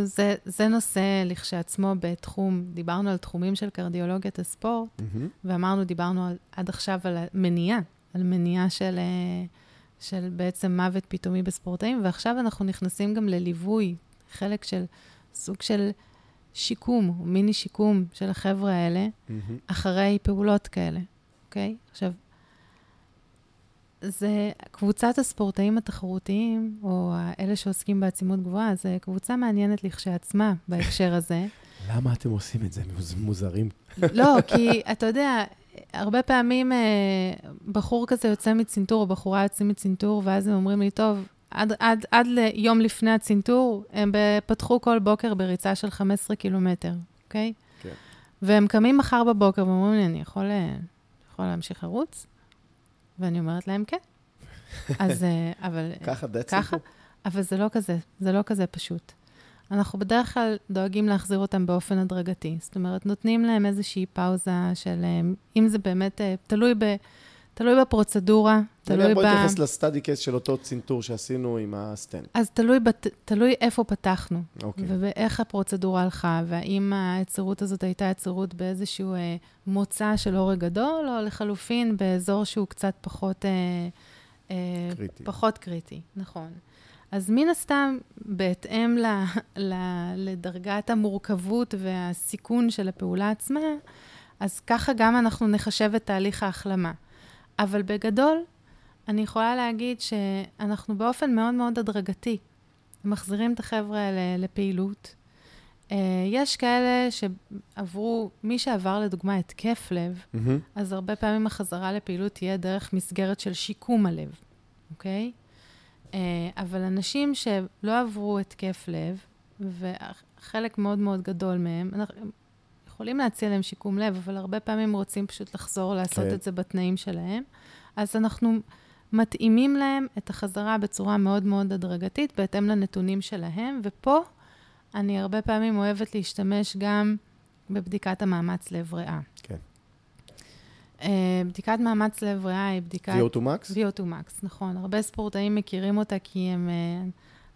זה, זה נושא לכשעצמו בתחום, דיברנו על תחומים של קרדיולוגיית הספורט, mm-hmm. ואמרנו, דיברנו על, עד עכשיו על המניעה, על מניעה של, של בעצם מוות פתאומי בספורטאים, ועכשיו אנחנו נכנסים גם לליווי, חלק של סוג של שיקום, מיני שיקום של החבר'ה האלה, mm-hmm. אחרי פעולות כאלה, אוקיי? עכשיו, זה קבוצת הספורטאים התחרותיים, או אלה שעוסקים בעצימות גבוהה, זה קבוצה מעניינת לכשעצמה בהקשר הזה. למה אתם עושים את זה? מוזרים? לא, כי אתה יודע, הרבה פעמים בחור כזה יוצא מצינטור, או בחורה יוצא מצינטור, ואז הם אומרים לי, טוב, עד, עד, עד ליום לפני הצינטור, הם פתחו כל בוקר בריצה של חמישה עשר קילומטר, אוקיי? כן. והם קמים מחר בבוקר, ואומרים לי, אני יכול, יכול להמשיך לרוץ? ואני אומרת להם, כן. אז, אבל... ככה, בעצם. ככה, אבל זה לא כזה, זה לא כזה פשוט. אנחנו בדרך כלל דואגים להחזיר אותם באופן הדרגתי. זאת אומרת, נותנים להם איזושהי פאוזה של... אם זה באמת תלוי ב... תלוי בפרוצדורה, תלוי ב... בואי תכנס לסטאדי קייס של אותו צינטור שעשינו עם הסטנד. אז תלוי, בת... תלוי איפה פתחנו, אוקיי. ואיך הפרוצדורה הלכה, והאם היצירות הזאת הייתה יצירות באיזשהו אה, מוצא של אורג גדול, או לחלופין באזור שהוא קצת פחות, אה, אה, קריטי. פחות קריטי. נכון. אז מן הסתם, בהתאם ל... ל... לדרגת המורכבות והסיכון של הפעולה עצמה, אז ככה גם אנחנו נחשב את תהליך ההחלמה. אבל בגדול, אני יכולה להגיד שאנחנו באופן מאוד מאוד הדרגתי, מחזירים את החבר'ה לפעילות. יש כאלה שעברו, מי שעבר לדוגמה התקף לב, mm-hmm. אז הרבה פעמים החזרה לפעילות תהיה דרך מסגרת של שיקום הלב, אוקיי? אבל אנשים שלא עברו התקף לב, וחלק מאוד מאוד גדול מהם, אנחנו... יכולים להציע להם שיקום לב, אבל הרבה פעמים רוצים פשוט לחזור לעשות את זה בתנאים שלהם. אז אנחנו מתאימים להם את החזרה בצורה מאוד מאוד הדרגתית, בהתאם לנתונים שלהם, ופה אני הרבה פעמים אוהבת להשתמש גם בבדיקת המאמץ לב ריאה. כן. בדיקת מאמץ לב ריאה היא בדיקת... ויוטומקס? ויוטומקס, נכון. הרבה ספורטאים מכירים אותה כי הם...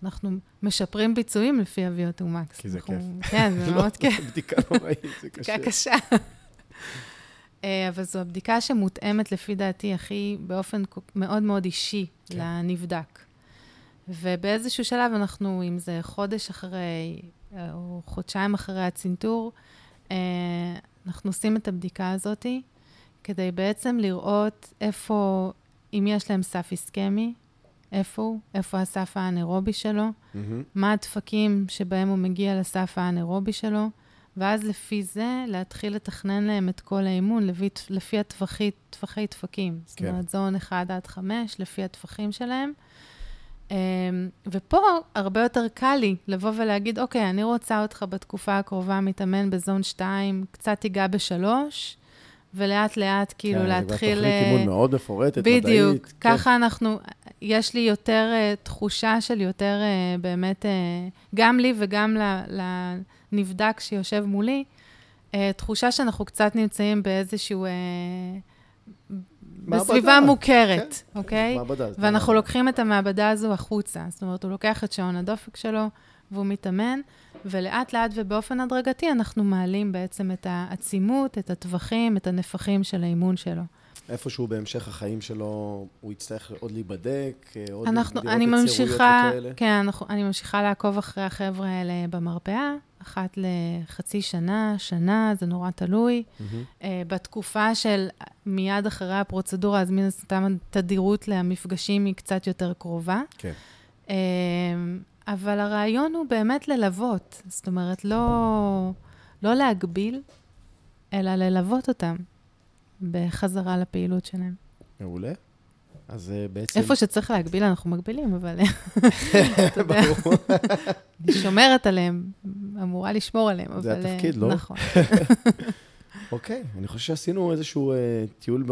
אנחנו משפרים ביצועים לפי הוויוטומקס. כי זה כיף. כן, זה מאוד כיף. בדיקה נוראית, זה קשה. בדיקה קשה. אבל זו הבדיקה שמותאמת לפי דעתי הכי באופן מאוד מאוד אישי לנבדק. ובאיזשהו שלב אנחנו, אם זה חודש אחרי, או חודשיים אחרי הצינטור, אנחנו עושים את הבדיקה הזאת, כדי בעצם לראות איפה, אם יש להם סף איסקמי, איפה הוא? איפה הסף האנאירובי שלו? Mm-hmm. מה הדפקים שבהם הוא מגיע לסף האנאירובי שלו? ואז לפי זה להתחיל לתכנן להם את כל האימון, לפי, לפי הטווחי, טווחי דפקים. כן. זאת אומרת, זון אחד עד חמש, לפי הטווחים שלהם. ופה הרבה יותר קל לי לבוא ולהגיד, אוקיי, אני רוצה אותך בתקופה הקרובה מתאמן בזון שתיים, קצת תיגע בשלוש, ולאט לאט כאילו להתחיל... תוכנית אימון מאוד מפורטת, מדעית. בדיוק, ככה אנחנו... יש לי יותר תחושה של יותר באמת, גם לי וגם לנבדק שיושב מולי, תחושה שאנחנו קצת נמצאים באיזשהו, בסביבה מוכרת, אוקיי? ואנחנו לוקחים את המעבדה הזו החוצה, זאת אומרת, הוא לוקח את שעון הדופק שלו, והוא מתאמן, ולאט לאט ובאופן הדרגתי אנחנו מעלים בעצם את העצימות, את הטווחים, את הנפחים של האימון שלו. איפשהו בהמשך החיים שלו, הוא יצטרך עוד להיבדק, עוד אנחנו, לראות את צירויות וכאלה. כן, אנחנו, אני ממשיכה לעקוב אחרי החבר'ה האלה במרפאה, אחת לחצי שנה, שנה, זה נורא תלוי. Mm-hmm. Uh, בתקופה של מיד אחרי הפרוצדורה, אז מן הסתם תדירות למפגשים היא קצת יותר קרובה. כן. Uh, אבל הרעיון הוא באמת ללוות, זאת אומרת, לא, לא להגביל, אלא ללוות אותם בחזרה לפעילות שלהם. מעולה. אז בעצם... איפה שצריך להגביל, אנחנו מגבילים, אבל... ברור. אני שומרת עליהם, אמורה לשמור עליהם, אבל... זה התפקיד, לא? נכון. אוקיי, אני חושבת שעשינו איזשהו טיול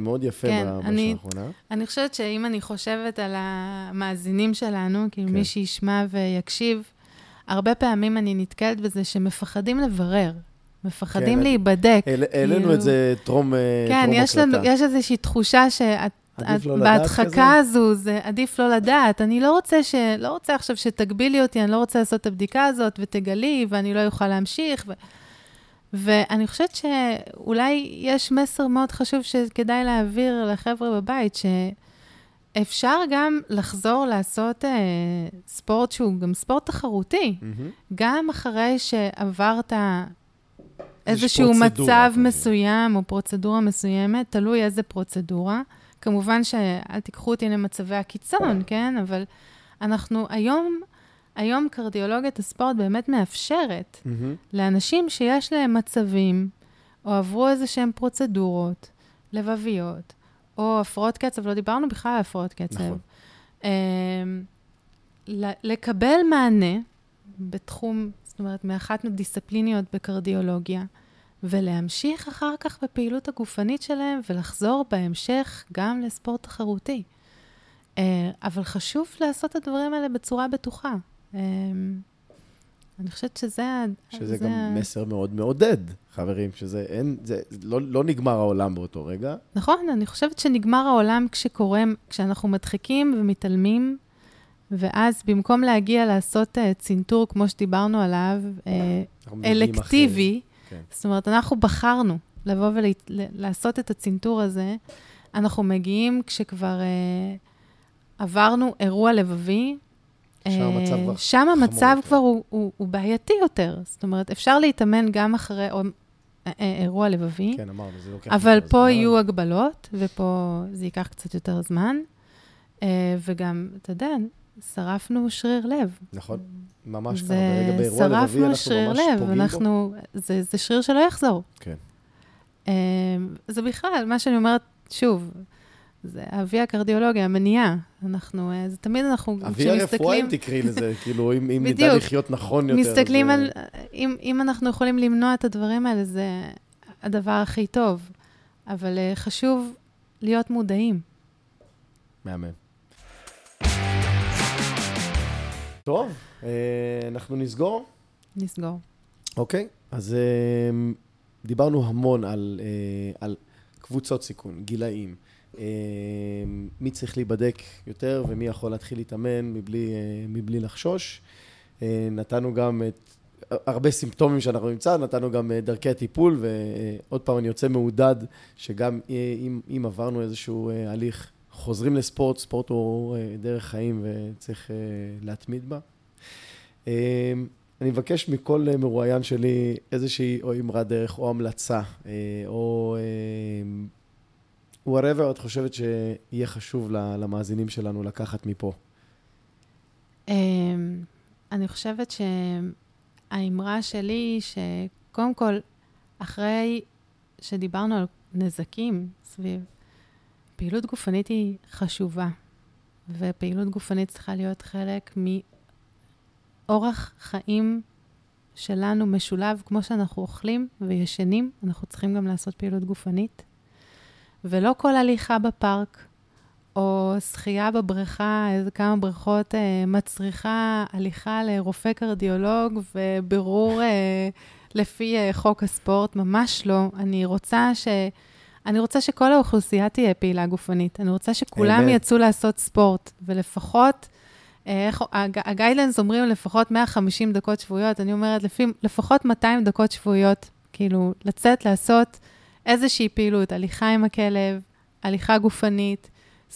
מאוד יפה בשנה האחרונה. אני חושבת שאם אני חושבת על המאזינים שלנו, כי מי שישמע ויקשיב, הרבה פעמים אני נתקלת בזה שמפחדים לברר. מפחדים להיבדק. העלינו את זה טרום הקלטה. כן, יש איזושהי תחושה שאת... בהדחקה הזו, זה עדיף לא לדעת. אני לא רוצה ש... לא רוצה עכשיו שתגבילי אותי, אני לא רוצה לעשות את הבדיקה הזאת, ותגלי, ואני לא יוכל להמשיך. ו... ואני חושבת שאולי יש מסר מאוד חשוב שכדאי להעביר לחבר'ה בבית, שאפשר גם לחזור לעשות אה, ספורט שהוא גם ספורט תחרותי, mm-hmm. גם אחרי שעברת איזשהו מצב כן. מסוים, או פרוצדורה מסוימת, תלוי איזה פרוצדורה, כמובן שאל תיקחו אותי למצבי הקיצון, כן? אבל אנחנו היום, היום קרדיולוגית הספורט באמת מאפשרת לאנשים שיש להם מצבים, או עברו איזה שהם פרוצדורות, לבביות, או הפרעות קצב, לא דיברנו בכלל על הפרעות קצב. נכון. לקבל מענה בתחום, זאת אומרת, מאחת דיסציפליניות בקרדיולוגיה, ולהמשיך אחר כך בפעילות הגופנית שלהם, ולחזור בהמשך גם לספורט תחרותי. אבל חשוב לעשות את הדברים האלה בצורה בטוחה. אני חושבת שזה... שזה זה... גם מסר מאוד מעודד, חברים, שזה אין, זה, לא, לא נגמר העולם באותו רגע. נכון, אני חושבת שנגמר העולם כשקורה, כשאנחנו מדחיקים ומתעלמים, ואז במקום להגיע לעשות צינטור, כמו שדיברנו עליו, אלקטיבי, כן. זאת אומרת, אנחנו בחרנו לבוא ולעשות את הצינטור הזה. אנחנו מגיעים כשכבר אה, עברנו אירוע לבבי. שם אה, המצב, אה, שם המצב כבר הוא, הוא, הוא בעייתי יותר. זאת אומרת, אפשר להתאמן גם אחרי או, אה, אה, אירוע לבבי. כן, אמרנו, זה לוקח. אבל פה הזמן. יהיו הגבלות, ופה זה ייקח קצת יותר זמן. אה, וגם, אתה יודע, שרפנו שריר לב. נכון. ממש ככה, ברגע באירוע לבבי, אנחנו ממש פוגעים בו. אנחנו, זה, זה שריר שלא יחזור. כן. Um, זה בכלל, מה שאני אומרת, שוב, זה אבי הקרדיולוגיה, המניעה. אנחנו, זה תמיד אנחנו, אבי הרפואה, אם תקראי לזה, כאילו, אם, אם נדע לחיות נכון יותר. מסתכלים זה... על, אם, אם אנחנו יכולים למנוע את הדברים האלה, זה הדבר הכי טוב. אבל uh, חשוב להיות מודעים. מאמן. טוב, אנחנו נסגור? נסגור. אוקיי, אז דיברנו המון על, על קבוצות סיכון, גילאים, מי צריך להיבדק יותר ומי יכול להתחיל להתאמן מבלי, מבלי לחשוש. נתנו גם את הרבה סימפטומים שאנחנו נמצא, נתנו גם דרכי הטיפול, ועוד פעם אני יוצא מעודד שגם אם, אם עברנו איזשהו הליך, חוזרים לספורט, ספורט הוא דרך חיים וצריך להתמיד בה. אני מבקש מכל מרואיין שלי איזושהי או אמרה דרך או המלצה, או whatever את חושבת שיהיה חשוב למאזינים שלנו לקחת מפה. אני חושבת שהאמרה שלי שקודם כל, אחרי שדיברנו על נזקים סביב, פעילות גופנית היא חשובה, ופעילות גופנית צריכה להיות חלק מאורח חיים שלנו משולב, כמו שאנחנו אוכלים וישנים, אנחנו צריכים גם לעשות פעילות גופנית, ולא כל הליכה בפארק, או שחייה בבריכה, איזה כמה בריכות אה, מצריכה הליכה לרופא קרדיולוג, וברור אה, לפי אה, חוק הספורט, ממש לא. אני רוצה ש... אני רוצה שכל האוכלוסייה תהיה פעילה גופנית. אני רוצה שכולם יצאו לעשות ספורט, ולפחות, הגיידלנס אומרים לפחות מאה וחמישים דקות שבועיות, אני אומרת לפחות מאתיים דקות שבועיות, כאילו לצאת לעשות איזושהי פעילות, הליכה עם הכלב, הליכה גופנית,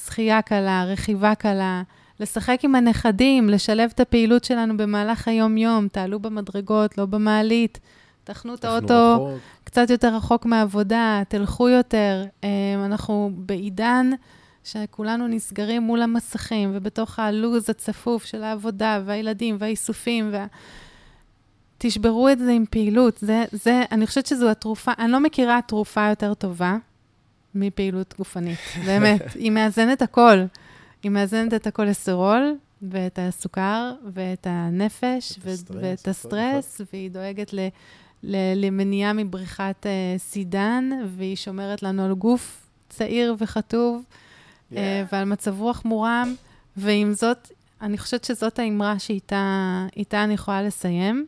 שחייה קלה, רכיבה קלה, לשחק עם הנכדים, לשלב את הפעילות שלנו במהלך היום-יום, תעלו במדרגות, לא במעלית, תחנו את האוטו קצת יותר רחוק מהעבודה, תלכו יותר. אנחנו בעידן שכולנו נסגרים מול המסכים, ובתוך הלוז הצפוף של העבודה, והילדים, והאיסופים, וה... תשברו את זה עם פעילות. זה, זה, אני חושבת שזו התרופה, אני לא מכירה תרופה יותר טובה מפעילות גופנית. באמת, היא מאזנת הכל. היא מאזנת את הכולסטרול, ואת הסוכר, ואת הנפש, ואת הסטרס, והיא דואגת ל... למניעה מבריחת סידן, והיא שומרת לנו על גוף צעיר וחטוב, ועל מצב רוח מורם, ועם זאת, אני חושבת שזאת האמרה שאיתה אני יכולה לסיים,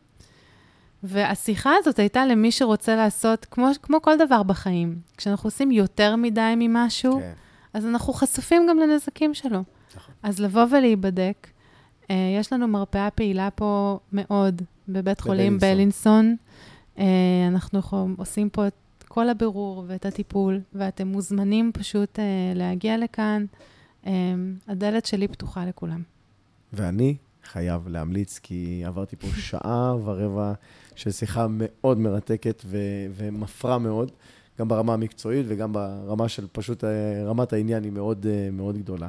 והשיחה הזאת הייתה למי שרוצה לעשות, כמו כל דבר בחיים, כשאנחנו עושים יותר מדי ממשהו, אז אנחנו חשופים גם לנזקים שלו. אז לבוא ולהיבדק, יש לנו מרפאה פעילה פה מאוד, בבית חולים בלינסון, אנחנו עושים פה את כל הבירור ואת הטיפול, ואתם מוזמנים פשוט להגיע לכאן. הדלת שלי פתוחה לכולם. ואני חייב להמליץ, כי עברתי פה שעה ורבע של שיחה מאוד מרתקת ומפרה מאוד, גם ברמה המקצועית וגם ברמה של פשוט, רמת העניין היא מאוד מאוד גדולה.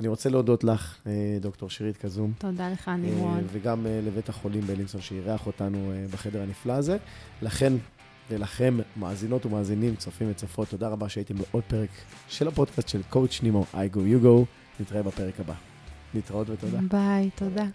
אני רוצה להודות לך, דוקטור שירית קזום. תודה לך, נמרוד. וגם לבית החולים בלינסון שירח אותנו בחדר הנפלא הזה. לכן, ולכם, מאזינות ומאזינים, צופים וצופות, תודה רבה שהייתם בעוד פרק של הפודקאסט של קואוץ' נימו, I Go You Go. נתראה בפרק הבא. נתראות ותודה. ביי, תודה.